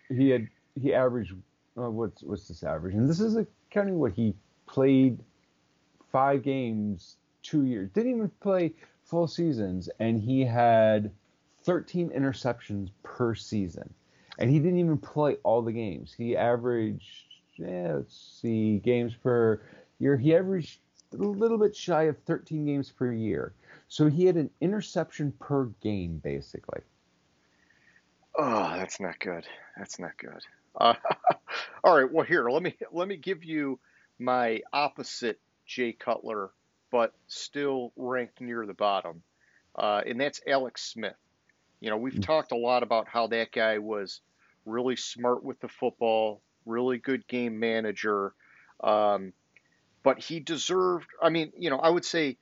He had he averaged uh, what's what's this average? And this is a, counting what he played. Five games, two years. Didn't even play full seasons, and he had thirteen interceptions per season. And he didn't even play all the games. He averaged, yeah, let's see, games per year. He averaged a little bit shy of thirteen games per year. So he had an interception per game, basically. Oh, that's not good. That's not good. Uh, all right, well, here, let me let me give you my opposite Jay Cutler, but still ranked near the bottom. Uh, and that's Alex Smith. You know, we've talked a lot about how that guy was really smart with the football, really good game manager. Um, but he deserved, I mean, you know, I would say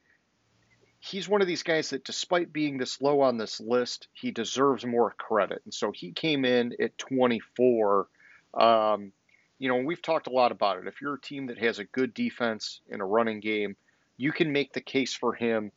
he's one of these guys that despite being this low on this list, he deserves more credit. And so he came in at twenty-four. Um, You know, we've talked a lot about it. If you're a team that has a good defense and a running game, you can make the case for him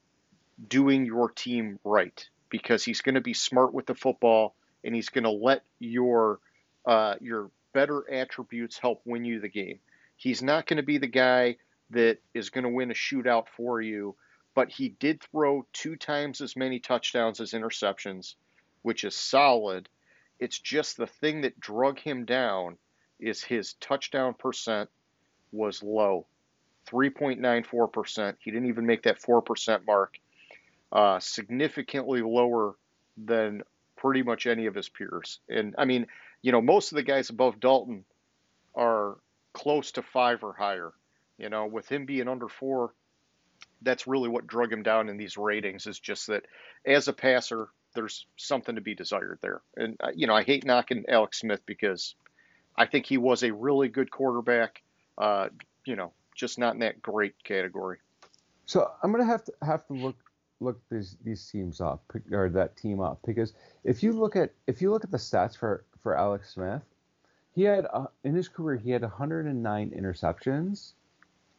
doing your team right because he's going to be smart with the football and he's going to let your uh, your better attributes help win you the game. He's not going to be the guy that is going to win a shootout for you, but he did throw two times as many touchdowns as interceptions, which is solid. It's just the thing that drug him down is his touchdown percent was low, three point nine four percent. He didn't even make that four percent mark, uh, significantly lower than pretty much any of his peers. And, I mean, you know, most of the guys above Dalton are close to five or higher. You know, with him being under four, that's really what drug him down in these ratings is just that as a passer, there's something to be desired there. And, you know, I hate knocking Alex Smith because – I think he was a really good quarterback, uh, you know, just not in that great category. So I'm gonna have to have to look look these these teams up or that team up because if you look at if you look at the stats for, for Alex Smith, he had uh, in his career he had one hundred nine interceptions,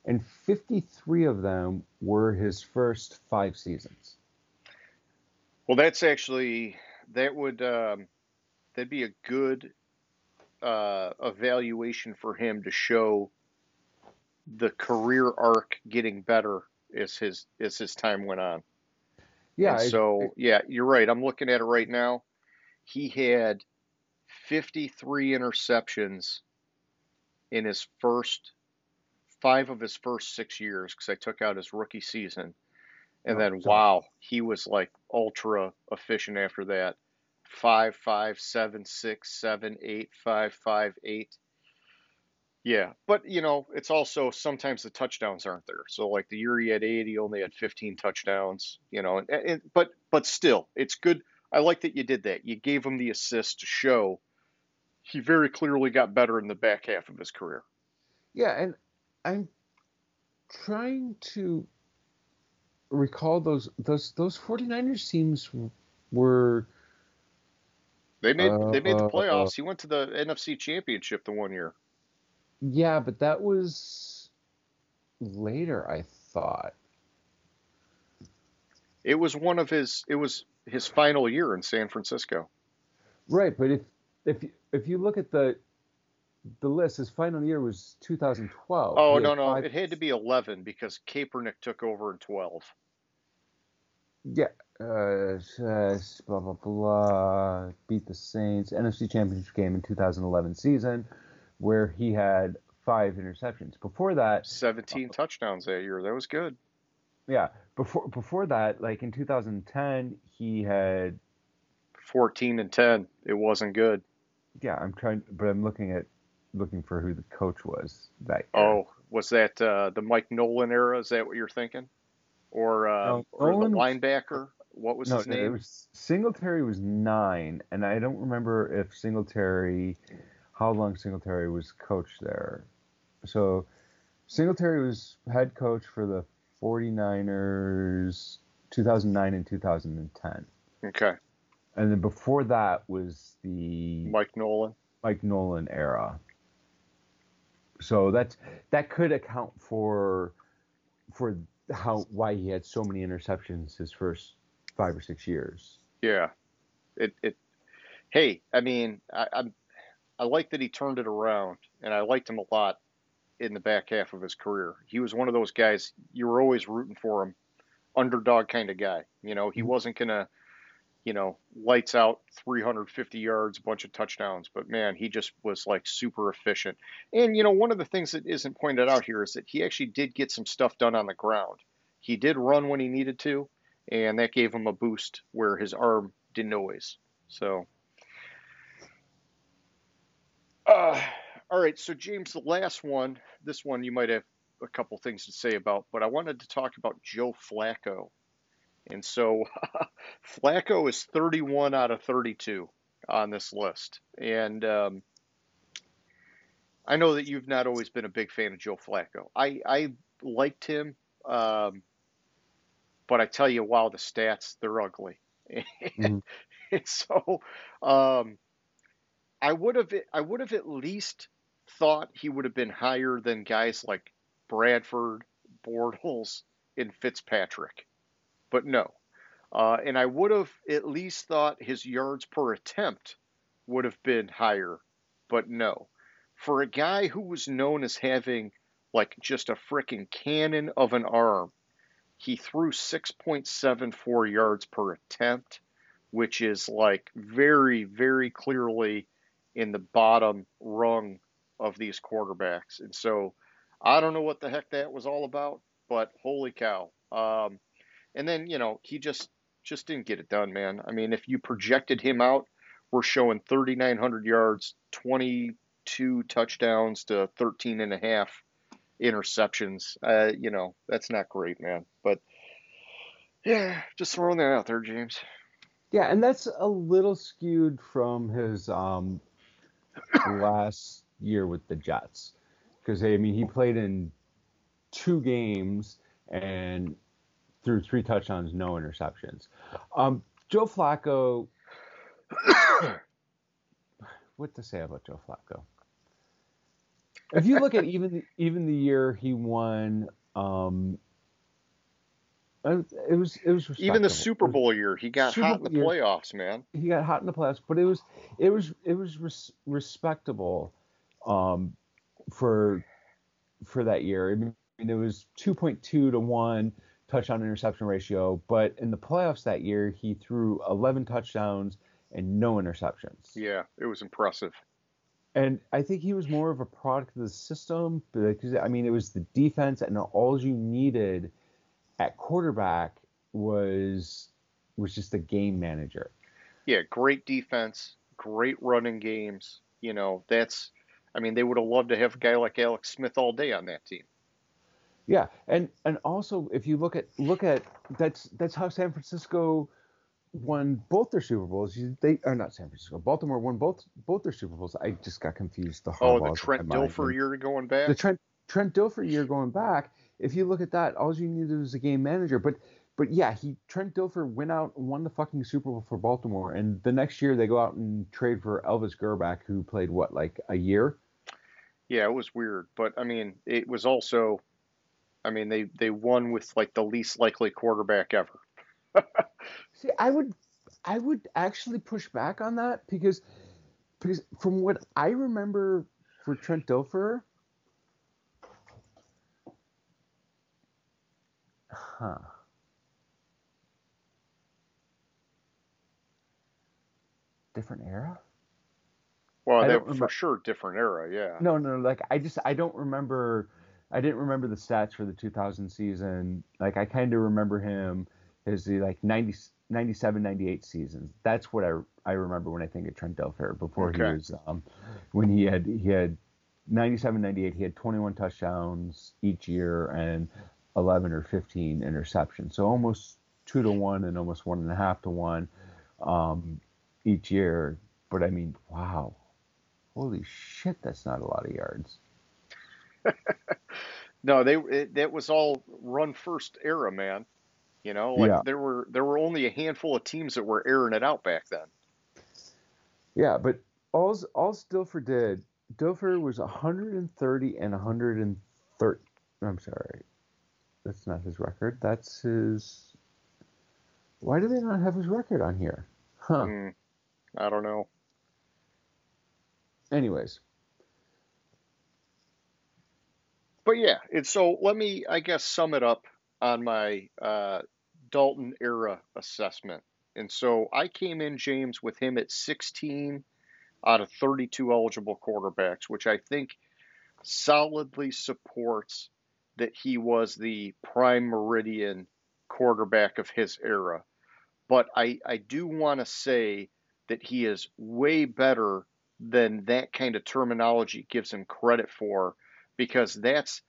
and fifty-three of them were his first five seasons. Well, that's actually, that would, um, that'd be a good uh, evaluation for him to show the career arc getting better as his, as his time went on. Yeah. I, so, I, yeah, you're right. I'm looking at it right now. He had fifty-three interceptions in his first five of his first six years, because I took out his rookie season. And then, wow, he was like ultra efficient after that. Five, five, seven, six, seven, eight, five, five, eight. Yeah, but, you know, it's also sometimes the touchdowns aren't there. So, like, the year he had eight, he only had fifteen touchdowns, you know. And, and, but but still, it's good. I like that you did that. You gave him the assist to show he very clearly got better in the back half of his career. Yeah, and I'm trying to recall those those those 49ers teams were... They made, uh, they made the playoffs. Uh, he went to the N F C Championship the one year. Yeah, but that was later, I thought. It was one of his it was his final year in San Francisco. Right, but if if if you look at the the list, his final year was two thousand twelve. Oh, no, no. Five... It had to be eleven because Kaepernick took over in twelve. Yeah. Uh, blah, blah, blah. Beat the Saints. N F C Championship game in two thousand eleven season, where he had five interceptions. Before that, seventeen uh, touchdowns that year. That was good. Yeah. Before before that, like in two thousand ten, he had fourteen and ten. It wasn't good. Yeah, I'm trying, but I'm looking at looking for who the coach was that year. Oh, was that uh, the Mike Nolan era? Is that what you're thinking? Or, uh, no, or Nolan, the linebacker? What was no, his name? It was, Singletary was nine, and I don't remember if Singletary. How long Singletary was coach there. So Singletary was head coach for the 49ers two thousand nine and two thousand ten. Okay. And then before that was the Mike Nolan. Mike Nolan era. So that's that could account for for how why he had so many interceptions his first five or six years. Yeah. It it hey, I mean, I, I'm I like that he turned it around, and I liked him a lot in the back half of his career. He was one of those guys, you were always rooting for him, underdog kind of guy. You know, he wasn't going to, you know, lights out three hundred fifty yards, a bunch of touchdowns. But, man, he just was, like, super efficient. And, you know, one of the things that isn't pointed out here is that he actually did get some stuff done on the ground. He did run when he needed to, and that gave him a boost where his arm didn't always. So... Uh, all right, so James, the last one, this one you might have a couple things to say about, but I wanted to talk about Joe Flacco. And so Flacco is thirty-one out of thirty-two on this list. And um, I know that you've not always been a big fan of Joe Flacco. I, I liked him, um, but I tell you, wow, the stats, they're ugly. Mm-hmm. And so... Um, I would have I would have at least thought he would have been higher than guys like Bradford, Bortles, and Fitzpatrick, but no. Uh, and I would have at least thought his yards per attempt would have been higher, but no. For a guy who was known as having like just a freaking cannon of an arm, he threw six point seven four yards per attempt, which is like very, very clearly in the bottom rung of these quarterbacks. And so I don't know what the heck that was all about, but holy cow. Um, and then, you know, he just, just didn't get it done, man. I mean, if you projected him out, we're showing thirty-nine hundred yards, twenty-two touchdowns to thirteen and a half interceptions. Uh, you know, that's not great, man. But, yeah, just throwing that out there, James. Yeah, and that's a little skewed from his um, last year with the Jets. Because, I mean, he played in two games and threw three touchdowns, no interceptions. Um, Joe Flacco, what to say about Joe Flacco? If you look at even even the year he won, um, it was it was even the Super Bowl year he got hot in the playoffs, man. He got hot in the playoffs, but it was it was it was res- respectable um, for for that year. I mean, it was two point two to one touchdown interception ratio, but in the playoffs that year he threw eleven touchdowns and no interceptions. Yeah, it was impressive. And I think he was more of a product of the system because, I mean, it was the defense, and all you needed at quarterback was was just a game manager. Yeah, great defense, great running games. You know, that's, I mean, they would have loved to have a guy like Alex Smith all day on that team. Yeah, and and also if you look at look at that's that's how San Francisco won both their Super Bowls. They are not San Francisco. Baltimore won both both their Super Bowls. I just got confused. The oh, the Trent Dilfer year going back. The Trent Trent Dilfer year going back. If you look at that, all you needed was a game manager. But but yeah, he Trent Dilfer went out and won the fucking Super Bowl for Baltimore. And the next year they go out and trade for Elvis Grbac, who played what like a year. Yeah, it was weird, but I mean, it was also. I mean, they, they won with like the least likely quarterback ever. See, I would I would actually push back on that because because from what I remember for Trent Dilfer, huh? Different era. Well, that, for sure, different era. Yeah. No, no, like I just I don't remember. I didn't remember the stats for the two thousand season. Like, I kind of remember him as the, like, ninety, ninety-seven, ninety-eight seasons. That's what I, I remember when I think of Trent Dilfer. Before okay. he was um, – when he had he had ninety-seven, ninety-eight, he had twenty-one touchdowns each year and eleven or fifteen interceptions. So almost two to one and almost one and a half to one um, each year. But, I mean, wow. Holy shit, that's not a lot of yards. No, they it, that was all run first era, man. You know, like yeah. there were there were only a handful of teams that were airing it out back then. Yeah, but all all Dilfer did, Dilfer was one hundred thirty and one hundred thirty. I'm sorry, that's not his record. That's his. Why do they not have his record on here? Huh? Mm, I don't know. Anyways. But yeah, it's so let me, I guess, sum it up on my uh, Dalton era assessment. And so I came in, James, with him at sixteen out of thirty-two eligible quarterbacks, which I think solidly supports that he was the prime meridian quarterback of his era. But I, I do want to say that he is way better than that kind of terminology gives him credit for. Because that's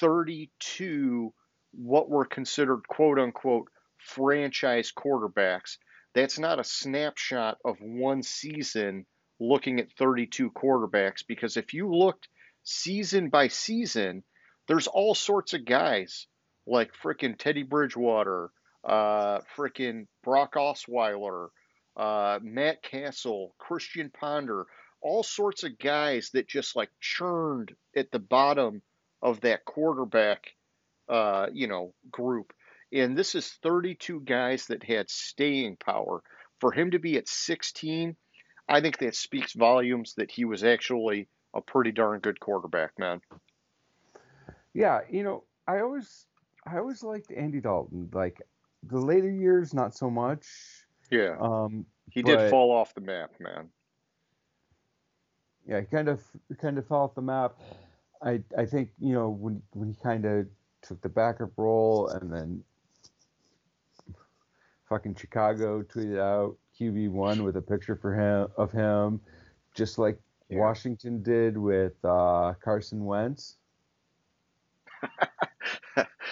thirty-two what were considered, quote-unquote, franchise quarterbacks. That's not a snapshot of one season looking at thirty-two quarterbacks, because if you looked season by season, there's all sorts of guys like frickin' Teddy Bridgewater, uh, frickin' Brock Osweiler, uh, Matt Castle, Christian Ponder, all sorts of guys that just like churned at the bottom of that quarterback, uh, you know, group. And this is thirty-two guys that had staying power. For him to be at sixteen, I think that speaks volumes that he was actually a pretty darn good quarterback, man. Yeah, you know, I always, I always liked Andy Dalton. Like the later years, not so much. Yeah, um, he but... did fall off the map, man. Yeah, he kind of kind of fell off the map. I I think, you know, when when he kind of took the backup role and then fucking Chicago tweeted out Q B one with a picture for him of him, just like yeah. Washington did with uh, Carson Wentz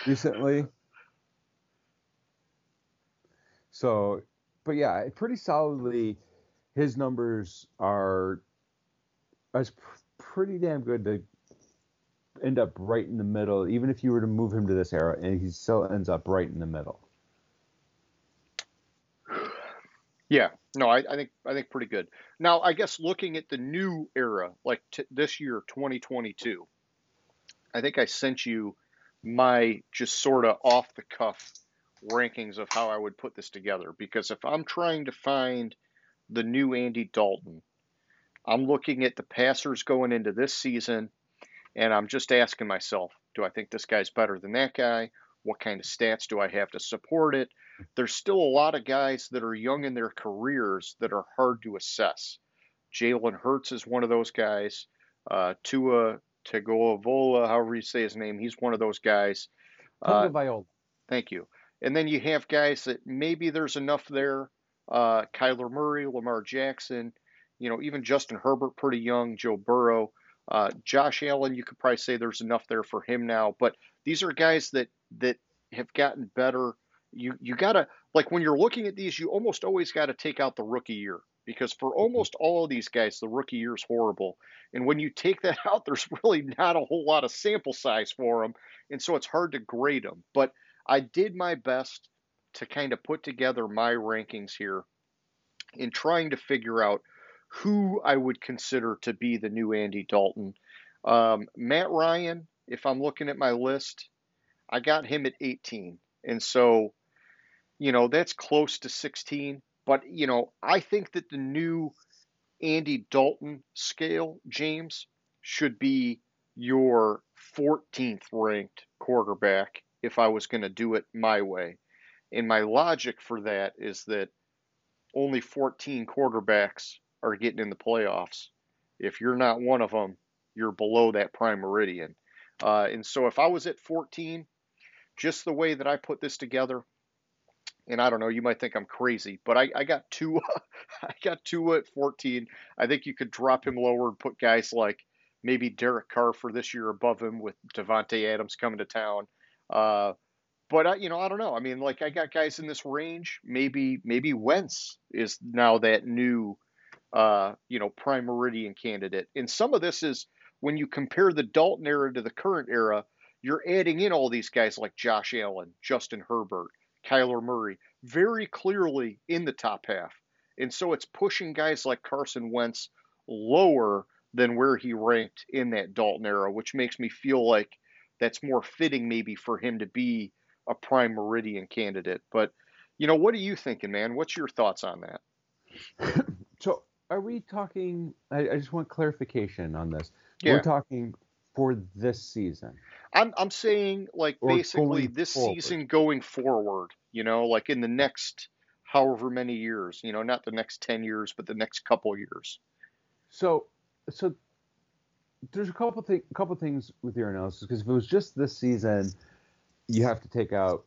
recently. So, but yeah, pretty solidly, his numbers are. That's pretty damn good to end up right in the middle, even if you were to move him to this era, and he still ends up right in the middle. Yeah, no, I, I think I think pretty good. Now, I guess looking at the new era, like t- this year, twenty twenty-two, I think I sent you my just sort of off-the-cuff rankings of how I would put this together. Because if I'm trying to find the new Andy Dalton, I'm looking at the passers going into this season, and I'm just asking myself, do I think this guy's better than that guy? What kind of stats do I have to support it? There's still a lot of guys that are young in their careers that are hard to assess. Jalen Hurts is one of those guys. Uh, Tua Tagovailoa, however you say his name, he's one of those guys. Uh, Tagovailoa. Thank you. And then you have guys that maybe there's enough there. Uh, Kyler Murray, Lamar Jackson, you know, even Justin Herbert, pretty young, Joe Burrow. Uh, Josh Allen, you could probably say there's enough there for him now. But these are guys that that have gotten better. You you gotta, like, when you're looking at these, you almost always gotta take out the rookie year, because for almost all of these guys, the rookie year is horrible. And when you take that out, there's really not a whole lot of sample size for them, and so it's hard to grade them. But I did my best to kind of put together my rankings here in trying to figure out who I would consider to be the new Andy Dalton. Um, Matt Ryan, if I'm looking at my list, I got him at eighteen. And so, you know, that's close to sixteen. But, you know, I think that the new Andy Dalton scale, James, should be your fourteenth ranked quarterback if I was going to do it my way. And my logic for that is that only fourteen quarterbacks are getting in the playoffs. If you're not one of them, you're below that prime meridian. Uh, and so if I was at fourteen, just the way that I put this together, and I don't know, you might think I'm crazy, but I, I got Tua, I got Tua at fourteen. I think you could drop him lower and put guys like maybe Derek Carr for this year above him, with Devontae Adams coming to town. Uh, but I, you know, I don't know. I mean, like, I got guys in this range. Maybe maybe Wentz is now that new, uh, you know, prime meridian candidate. And some of this is when you compare the Dalton era to the current era. You're adding in all these guys like Josh Allen, Justin Herbert, Kyler Murray, very clearly in the top half. And so it's pushing guys like Carson Wentz lower than where he ranked in that Dalton era, which makes me feel like that's more fitting maybe for him to be a prime meridian candidate. But, you know, what are you thinking, man? What's your thoughts on that? So are we talking – I just want clarification on this. Yeah. We're talking – for this season. I'm I'm saying, like, or basically this forward. Season going forward, you know, like in the next however many years, you know, not the next ten years, but the next couple years. So so there's a couple thing, couple things with your analysis, because if it was just this season, you have to take out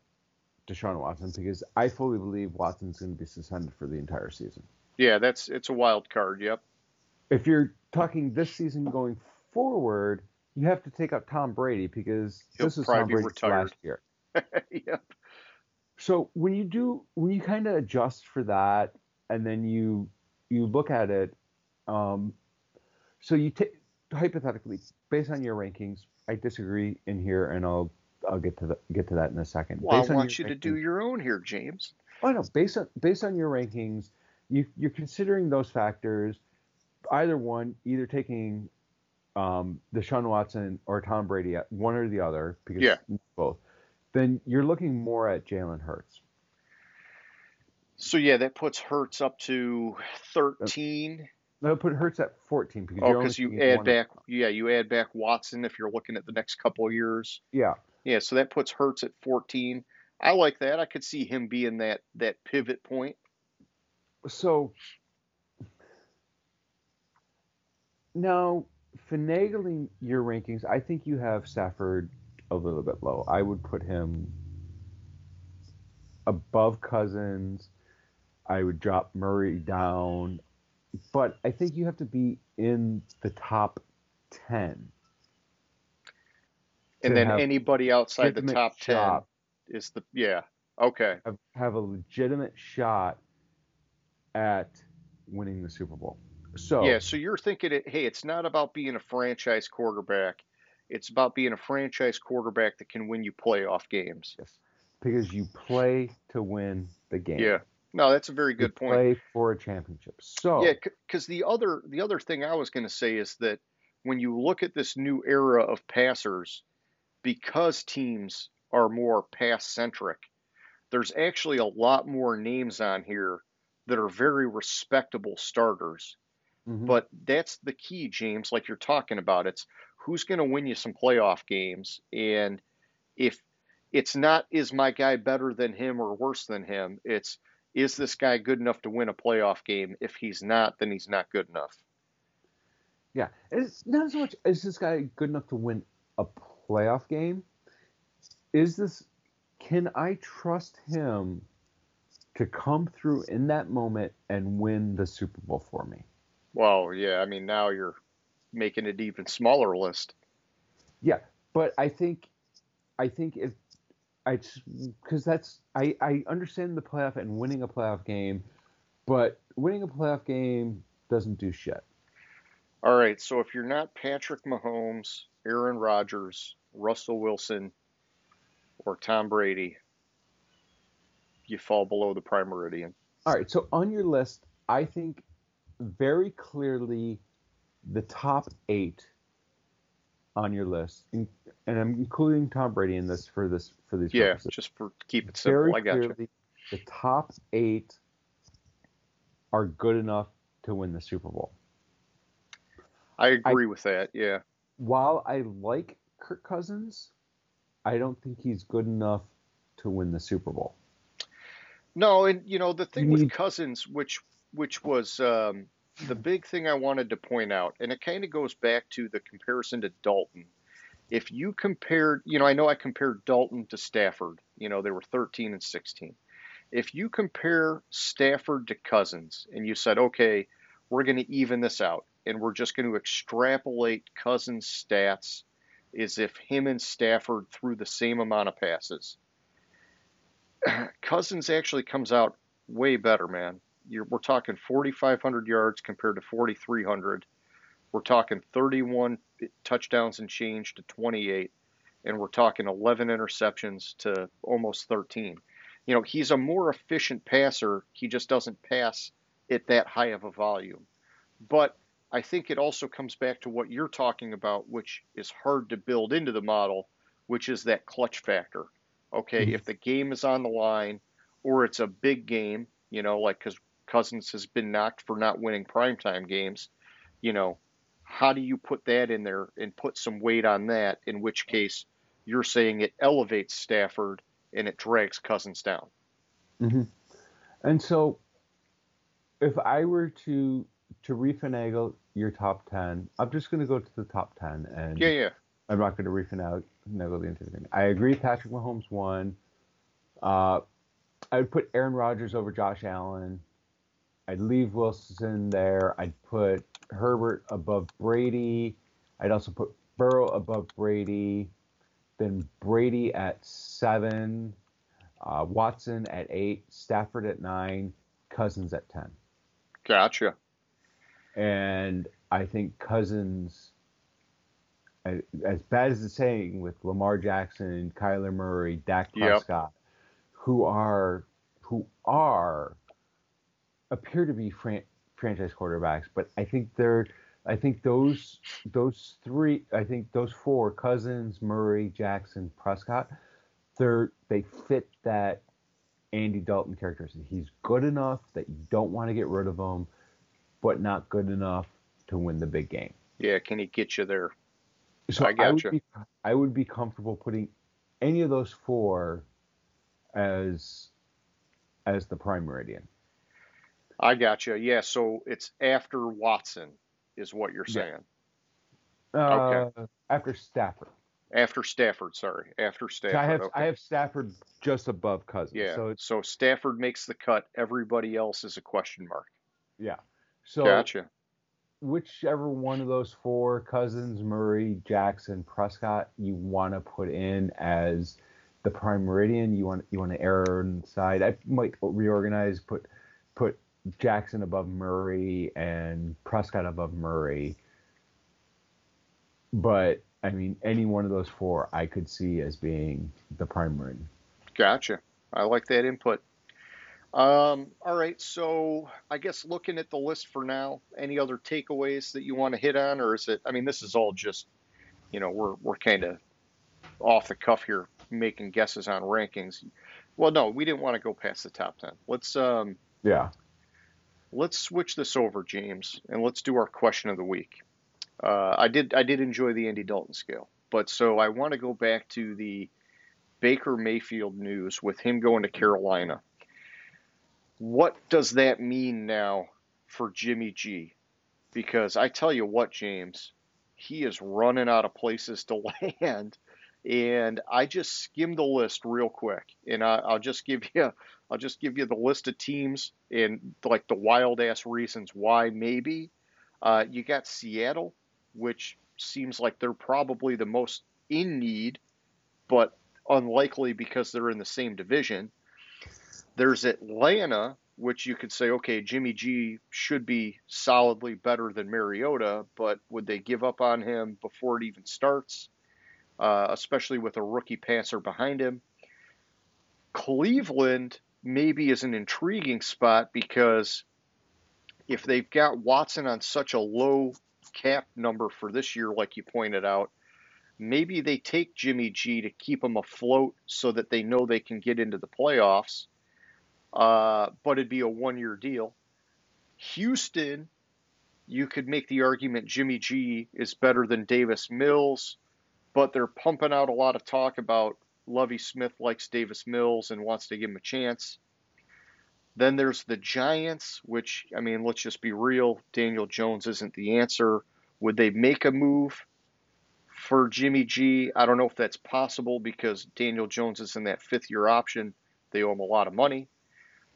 Deshaun Watson, because I fully believe Watson's going to be suspended for the entire season. Yeah, that's it's a wild card, yep. If you're talking this season going forward, you have to take out Tom Brady, because He'll this is Tom Brady's last year. Yep. So when you do, when you kind of adjust for that, and then you you look at it, um, so you take hypothetically based on your rankings. I disagree in here, and I'll I'll get to the, get to that in a second. Well, based I want you rankings, to do your own here, James. Oh no, based on based on your rankings, you you're considering those factors. Either one, either taking. Um, Deshaun Watson or Tom Brady, at one or the other, because yeah. both, then you're looking more at Jalen Hurts. So, yeah, that puts Hurts up to thirteen. No, put Hurts at fourteen. Because oh, because you add back, yeah, you add back Watson if you're looking at the next couple of years. Yeah. Yeah, so that puts Hurts at fourteen. I like that. I could see him being that, that pivot point. So, now... finagling your rankings, I think you have Stafford a little bit low. I would put him above Cousins. I would drop Murray down. But I think you have to be in the top ten. And then anybody outside the top ten is the, yeah, okay. Have a legitimate shot at winning the Super Bowl. So, yeah, so you're thinking, it, hey, it's not about being a franchise quarterback. It's about being a franchise quarterback that can win you playoff games. Yes, because you play to win the game. Yeah, No, that's a very good point. Play for a championship. So yeah, because the other the other thing I was going to say is that when you look at this new era of passers, because teams are more pass-centric, there's actually a lot more names on here that are very respectable starters. Mm-hmm. But that's the key, James, like you're talking about. It's who's going to win you some playoff games. And if it's not, is my guy better than him or worse than him? It's, is this guy good enough to win a playoff game? If he's not, then he's not good enough. Yeah. It's not so much, is this guy good enough to win a playoff game? Is this, can I trust him to come through in that moment and win the Super Bowl for me? Well, yeah, I mean, now you're making it even smaller list. Yeah, but I think, I think if I, because that's, I, I understand the playoff and winning a playoff game, but winning a playoff game doesn't do shit. All right, so if you're not Patrick Mahomes, Aaron Rodgers, Russell Wilson, or Tom Brady, you fall below the prime meridian. All right, so on your list, I think very clearly the top eight on your list, and I'm including Tom Brady in this for this for these yeah, purposes. Just for keep it simple. Very I got clearly, you. The top eight are good enough to win the Super Bowl. I agree I, with that. Yeah. While I like Kirk Cousins, I don't think he's good enough to win the Super Bowl. No, and you know the thing with Cousins, which which was um, the big thing I wanted to point out, and it kind of goes back to the comparison to Dalton. If you compared, you know, I know I compared Dalton to Stafford. You know, they were thirteen and sixteen. If you compare Stafford to Cousins, and you said, okay, we're going to even this out, and we're just going to extrapolate Cousins' stats as if him and Stafford threw the same amount of passes. Cousins actually comes out way better, man. You're, we're talking forty-five hundred yards compared to forty-three hundred. We're talking thirty-one touchdowns and change to twenty-eight. And we're talking eleven interceptions to almost thirteen. You know, he's a more efficient passer. He just doesn't pass at that high of a volume. But I think it also comes back to what you're talking about, which is hard to build into the model, which is that clutch factor. Okay, mm-hmm. If the game is on the line or it's a big game, you know, like because Cousins has been knocked for not winning primetime games, you know, how do you put that in there and put some weight on that, in which case you're saying it elevates Stafford and it drags Cousins down. Mm-hmm. And so if I were to to refinagle your top ten, I'm just going to go to the top ten. And yeah, yeah. I'm not going to refinagle the entire thing. I agree Patrick Mahomes won. Uh, I would put Aaron Rodgers over Josh Allen. I'd leave Wilson there. I'd put Herbert above Brady. I'd also put Burrow above Brady. Then Brady at seven. Uh, Watson at eight. Stafford at nine. Cousins at ten. Gotcha. And I think Cousins, as bad as it's saying with Lamar Jackson, Kyler Murray, Dak Prescott, yep. who are who are appear to be fran- franchise quarterbacks, but I think they're I think those those three I think those four Cousins, Murray, Jackson, Prescott, they're they fit that Andy Dalton characteristic. He's good enough that you don't want to get rid of him, but not good enough to win the big game. Yeah, can he get you there? So I, I, would be, I would be comfortable putting any of those four as as the prime meridian. I got you. Yeah, so it's after Watson is what you're saying. Yeah. Okay. Uh, after Stafford. After Stafford, sorry. After Stafford. So I, have, okay. I have Stafford just above Cousins. Yeah, so, it's, so Stafford makes the cut. Everybody else is a question mark. Yeah. So gotcha. Whichever one of those four, Cousins, Murray, Jackson, Prescott, you want to put in as the prime meridian. You want you want to err inside. I might reorganize, put put Jackson above Murray and Prescott above Murray. But, I mean, any one of those four I could see as being the prime meridian. Gotcha. I like that input. Um, all right, so I guess looking at the list for now, any other takeaways that you want to hit on, or is it, I mean, this is all just, you know, we're we're kind of off the cuff here making guesses on rankings. Well, no, we didn't want to go past the top ten. Let's um, yeah, let's switch this over, James, and let's do our question of the week. Uh, I did I did enjoy the Andy Dalton scale, but so I want to go back to the Baker Mayfield news with him going to Carolina. What does that mean now for Jimmy G? Because I tell you what, James, he is running out of places to land. And I just skimmed the list real quick, and I, I'll just give you, I'll just give you the list of teams and like the wild ass reasons why maybe. Uh, you got Seattle, which seems like they're probably the most in need, but unlikely because they're in the same division. There's Atlanta, which you could say, okay, Jimmy G should be solidly better than Mariota, but would they give up on him before it even starts, uh, especially with a rookie passer behind him? Cleveland maybe is an intriguing spot because if they've got Watson on such a low cap number for this year, like you pointed out, maybe they take Jimmy G to keep him afloat so that they know they can get into the playoffs, uh, but it'd be a one-year deal. Houston, you could make the argument Jimmy G is better than Davis Mills, but they're pumping out a lot of talk about Lovie Smith likes Davis Mills and wants to give him a chance. Then there's the Giants, which, I mean, let's just be real. Daniel Jones isn't the answer. Would they make a move for Jimmy G? I don't know if that's possible because Daniel Jones is in that fifth-year option. They owe him a lot of money.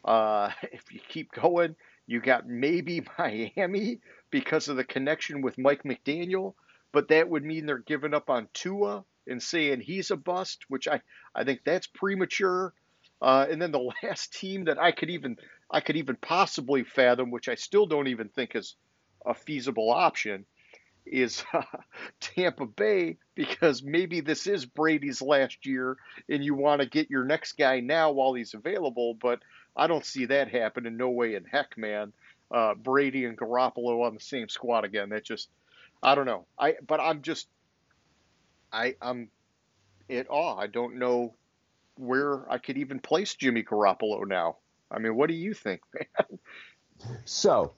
Uh, if you keep going, you got maybe Miami because of the connection with Mike McDaniel, but that would mean they're giving up on Tua and saying he's a bust, which I, I think that's premature. Uh, and then the last team that I could even I could even possibly fathom, which I still don't even think is a feasible option, is uh, Tampa Bay, because maybe this is Brady's last year and you want to get your next guy now while he's available. But I don't see that happening. No way in heck, man. Uh, Brady and Garoppolo on the same squad again. That just I don't know. I but I'm just I I'm at awe. I don't know where I could even place Jimmy Garoppolo now. I mean, what do you think, man? So,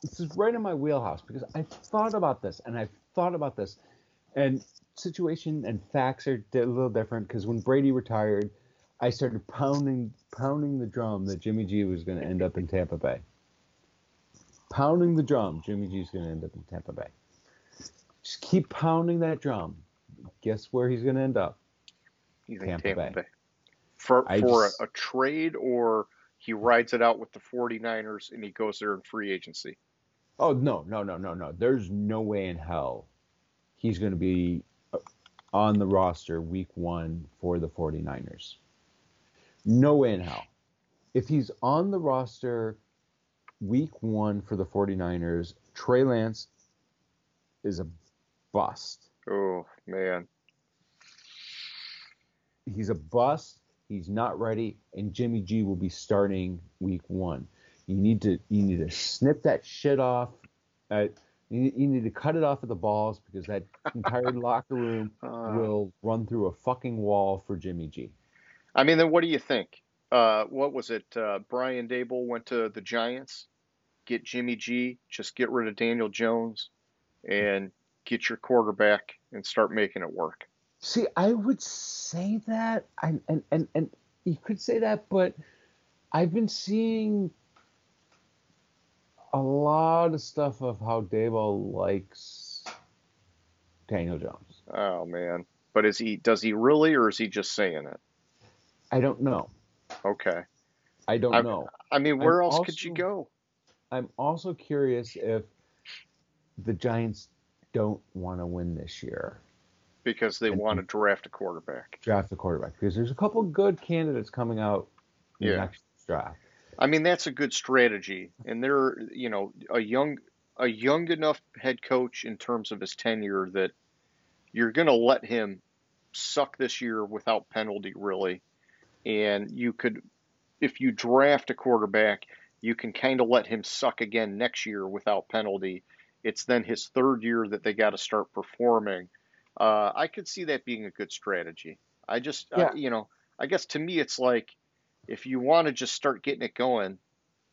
this is right in my wheelhouse because I've thought about this, and I've thought about this. And situation and facts are a little different because when Brady retired, I started pounding pounding the drum that Jimmy G was going to end up in Tampa Bay. Pounding the drum, Jimmy G is going to end up in Tampa Bay. Just keep pounding that drum. Guess where he's going to end up? You think Tampa, Tampa Bay. Bay. For, for just, a, a trade, or he rides it out with the 49ers and he goes there in free agency? Oh, no, no, no, no, no. There's no way in hell he's going to be on the roster week one for the 49ers. No way in hell. If he's on the roster week one for the 49ers, Trey Lance is a bust. Oh, man. He's a bust, he's not ready, and Jimmy G will be starting week one. You need to you need to snip that shit off. At, you, you need to cut it off at the balls because that entire locker room will run through a fucking wall for Jimmy G. I mean, then what do you think? Uh, what was it? Uh, Brian Daboll went to the Giants, get Jimmy G, just get rid of Daniel Jones, and get your quarterback and start making it work. See, I would say that, and, and, and, and you could say that, but I've been seeing a lot of stuff of how Daboll likes Daniel Jones. Oh, man. But is he? Does he really, or is he just saying it? I don't know. Okay. I don't I, know. I mean, where I'm else also, could you go? I'm also curious if the Giants don't want to win this year. Because they and want to draft a quarterback. Draft a quarterback. Because there's a couple good candidates coming out in yeah. the next draft. I mean, that's a good strategy. And they're, you know, a young a young enough head coach in terms of his tenure that you're going to let him suck this year without penalty, really. And you could if you draft a quarterback, you can kind of let him suck again next year without penalty. It's then his third year that they got to start performing. Uh, I could see that being a good strategy. I just, yeah. I, you know, I guess to me it's like, if you want to just start getting it going,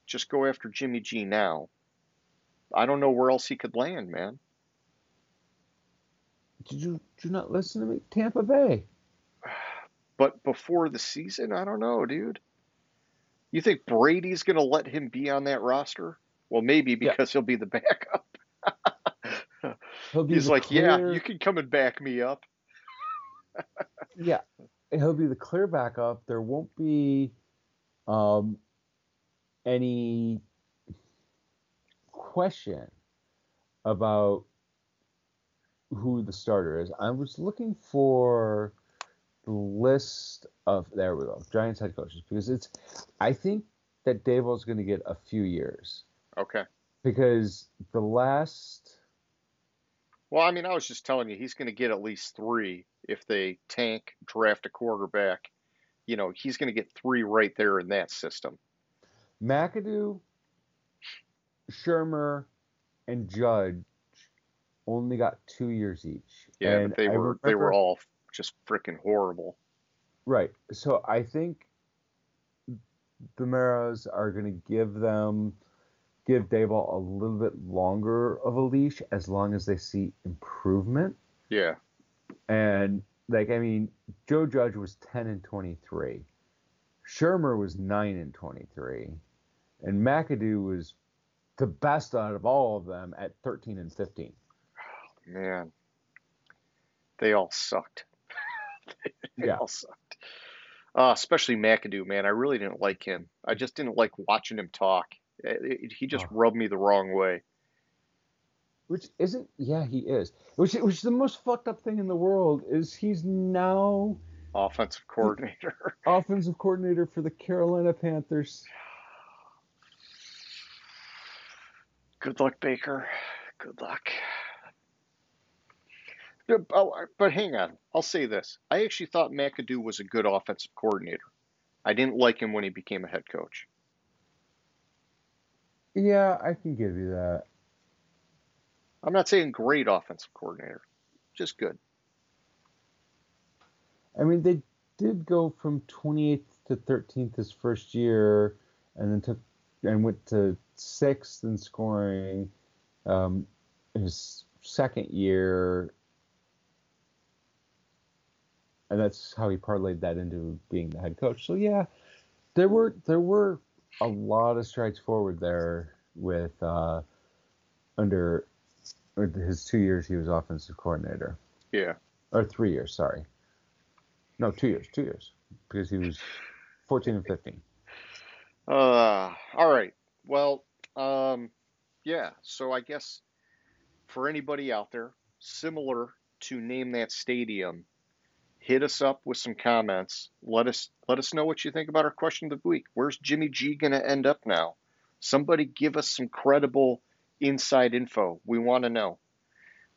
just go after Jimmy G now. I don't know where else he could land, man. Did you, did you not listen to me? Tampa Bay. But before the season, I don't know, dude. You think Brady's going to let him be on that roster? Well, maybe because yeah. he'll be the backup. he'll be He's the like, clear... yeah, you can come and back me up. yeah, he'll be the clear backup. There won't be um, any question about who the starter is. I was looking for the list of, there we go, Giants head coaches, because it's, I think that Daboll's going to get a few years. Okay. Because the last. Well, I mean, I was just telling you, he's going to get at least three if they tank, draft a quarterback. You know, he's going to get three right there in that system. McAdoo, Shermer, and Judge only got two years each. Yeah, and but they I were remember, they were all just freaking horrible. Right. So I think the Maros are going to give them, give Daboll a little bit longer of a leash as long as they see improvement. Yeah. And, like, I mean, Joe Judge was ten and twenty-three. Shermer was nine and twenty-three. And McAdoo was the best out of all of them at thirteen and fifteen. Oh, man. They all sucked. they yeah. all sucked. Uh, especially McAdoo, man. I really didn't like him. I just didn't like watching him talk. It, it, he just oh. rubbed me the wrong way. Which isn't, yeah, he is. Which, which is the most fucked up thing in the world, is he's now offensive coordinator. offensive coordinator for the Carolina Panthers. Good luck, Baker. Good luck. But hang on. I'll say this. I actually thought McAdoo was a good offensive coordinator. I didn't like him when he became a head coach. Yeah, I can give you that. I'm not saying great offensive coordinator, just good. I mean, they did go from twenty-eighth to thirteenth his first year, and then took and went to sixth in scoring um, his second year, and that's how he parlayed that into being the head coach. So yeah, there were there were a lot of strides forward there with uh, under. Or his two years he was offensive coordinator. Yeah. Or three years, sorry. No, two years, two years. Because he was fourteen and fifteen. Uh, all right. Well, um, yeah. So I guess for anybody out there, similar to Name That Stadium, hit us up with some comments. Let us, let us know what you think about our question of the week. Where's Jimmy G going to end up now? Somebody give us some credible inside info. We want to know.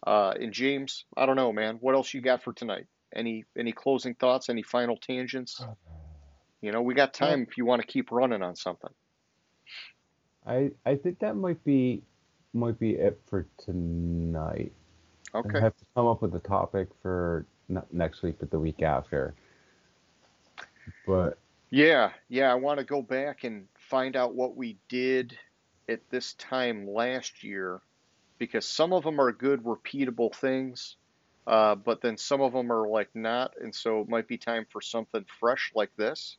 Uh, and James, I don't know, man. What else you got for tonight? Any any closing thoughts? Any final tangents? You know, we got time if you want to keep running on something. I I think that might be might be it for tonight. Okay. I have to come up with a topic for not next week, but the week after. But yeah, yeah, I want to go back and find out what we did at this time last year, because some of them are good, repeatable things, uh, but then some of them are like not, and so it might be time for something fresh like this.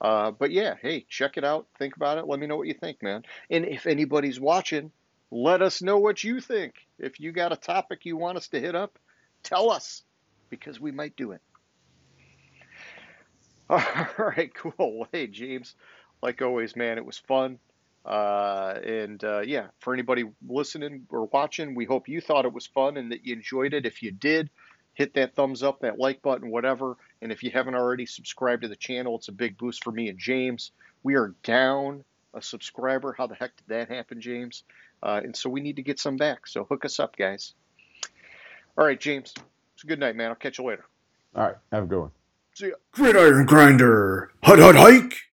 Uh, but yeah, hey, check it out. Think about it. Let me know what you think, man. And if anybody's watching, let us know what you think. If you got a topic you want us to hit up, tell us, because we might do it. All right, cool. Hey, James, like always, man, it was fun. Uh, and, uh, yeah, for anybody listening or watching, we hope you thought it was fun and that you enjoyed it. If you did, hit that thumbs up, that like button, whatever. And if you haven't already subscribed to the channel, it's a big boost for me and James. We are down a subscriber. How the heck did that happen, James? Uh, and so we need to get some back. So hook us up, guys. All right, James, it's a good night, man. I'll catch you later. All right. Have a good one. See ya. Gridiron Grinder. Hut, hut, hike.